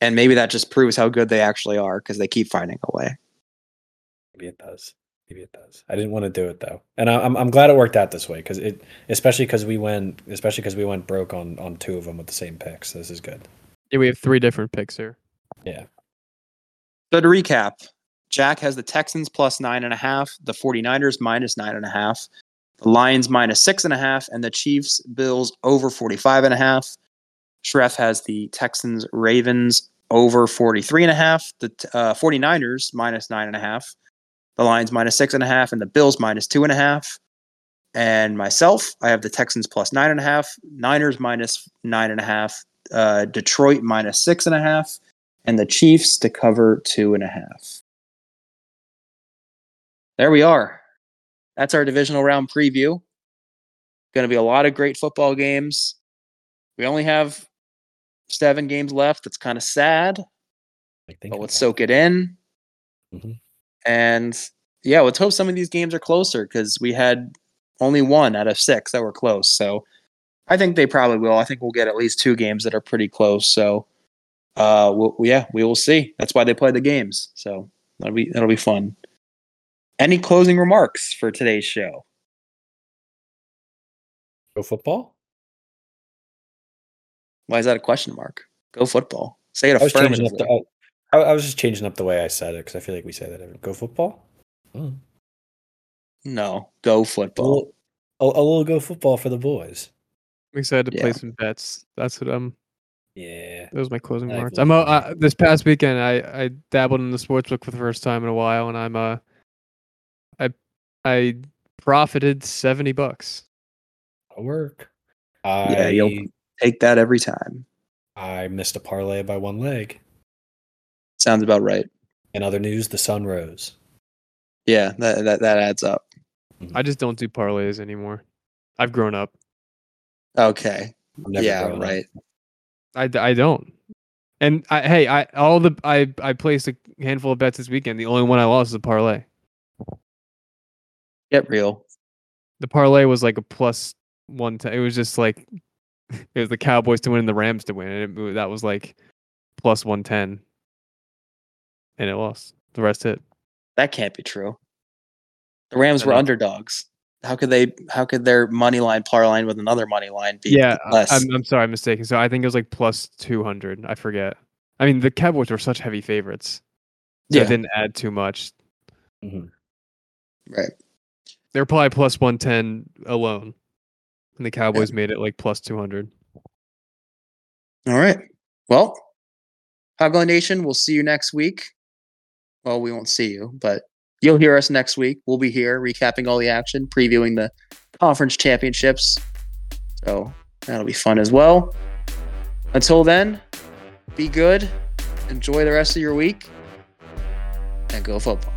And maybe that just proves how good they actually are because they keep finding a way. Maybe it does. Maybe it does. I didn't want to do it though, and I, I'm I'm glad it worked out this way because it, especially because we went, especially because we went broke on on two of them with the same picks. So this is good. Yeah, we have three different picks here. Yeah. So to recap, Jack has the Texans plus nine and a half, the 49ers minus nine and a half, the Lions minus six and a half, and the Chiefs Bills over 45 and a half. Schreff has the Texans Ravens over 43 and a half, the uh, 49ers minus nine and a half, the Lions minus six and a half, and the Bills minus two and a half. And myself, I have the Texans plus nine and a half, Niners minus nine and a half, uh, Detroit minus six and a half, and the Chiefs to cover two and a half. There we are. That's our divisional round preview. Going to be a lot of great football games. We only have seven games left. It's kind of sad, but let's soak it in. Mm-hmm. And yeah, let's hope some of these games are closer, because we had only one out of six that were close. So I think they probably will. I think we'll get at least two games that are pretty close. So uh, we'll, yeah, we will see. That's why they play the games. So that'll be that'll be fun. Any closing remarks for today's show? Go football? Why is that a question mark? Go football. Say it affirmatively. I, I, I was just changing up the way I said it because I feel like we say that every go football. Mm. No, go football. A little, a, a little go football for the boys. I'm excited to yeah. play some bets. That's what I'm. Yeah, those are my closing remarks. I'm. Uh, uh, this past weekend, I, I dabbled in the sportsbook for the first time in a while, and I'm. Uh, I I profited seventy bucks. That'll work. I, yeah, you'll take that every time. I missed a parlay by one leg. Sounds about right. In other news, the sun rose. Yeah, that that, that adds up. I just don't do parlays anymore. I've grown up. Okay. Yeah, right. I, I don't. And I, hey, I all the I, I placed a handful of bets this weekend. The only one I lost is a parlay. Get real. The parlay was like a plus one. T- it was just like it was the Cowboys to win and the Rams to win, and it, that was like plus one ten, and it lost. The rest hit. That can't be true. The Rams were underdogs. How could they? How could their money line par line with another money line be yeah, less? I'm, I'm sorry, I'm mistaken. So I think it was like plus two hundred. I forget. I mean, the Cowboys were such heavy favorites. So yeah, it didn't add too much. Mm-hmm. Right. They're probably plus one ten alone, and the Cowboys yeah. made it like plus two hundred. All right. Well, Hogline Nation, we'll see you next week. Well, we won't see you, but you'll hear us next week. We'll be here recapping all the action, previewing the conference championships. So that'll be fun as well. Until then, be good, enjoy the rest of your week, and go football.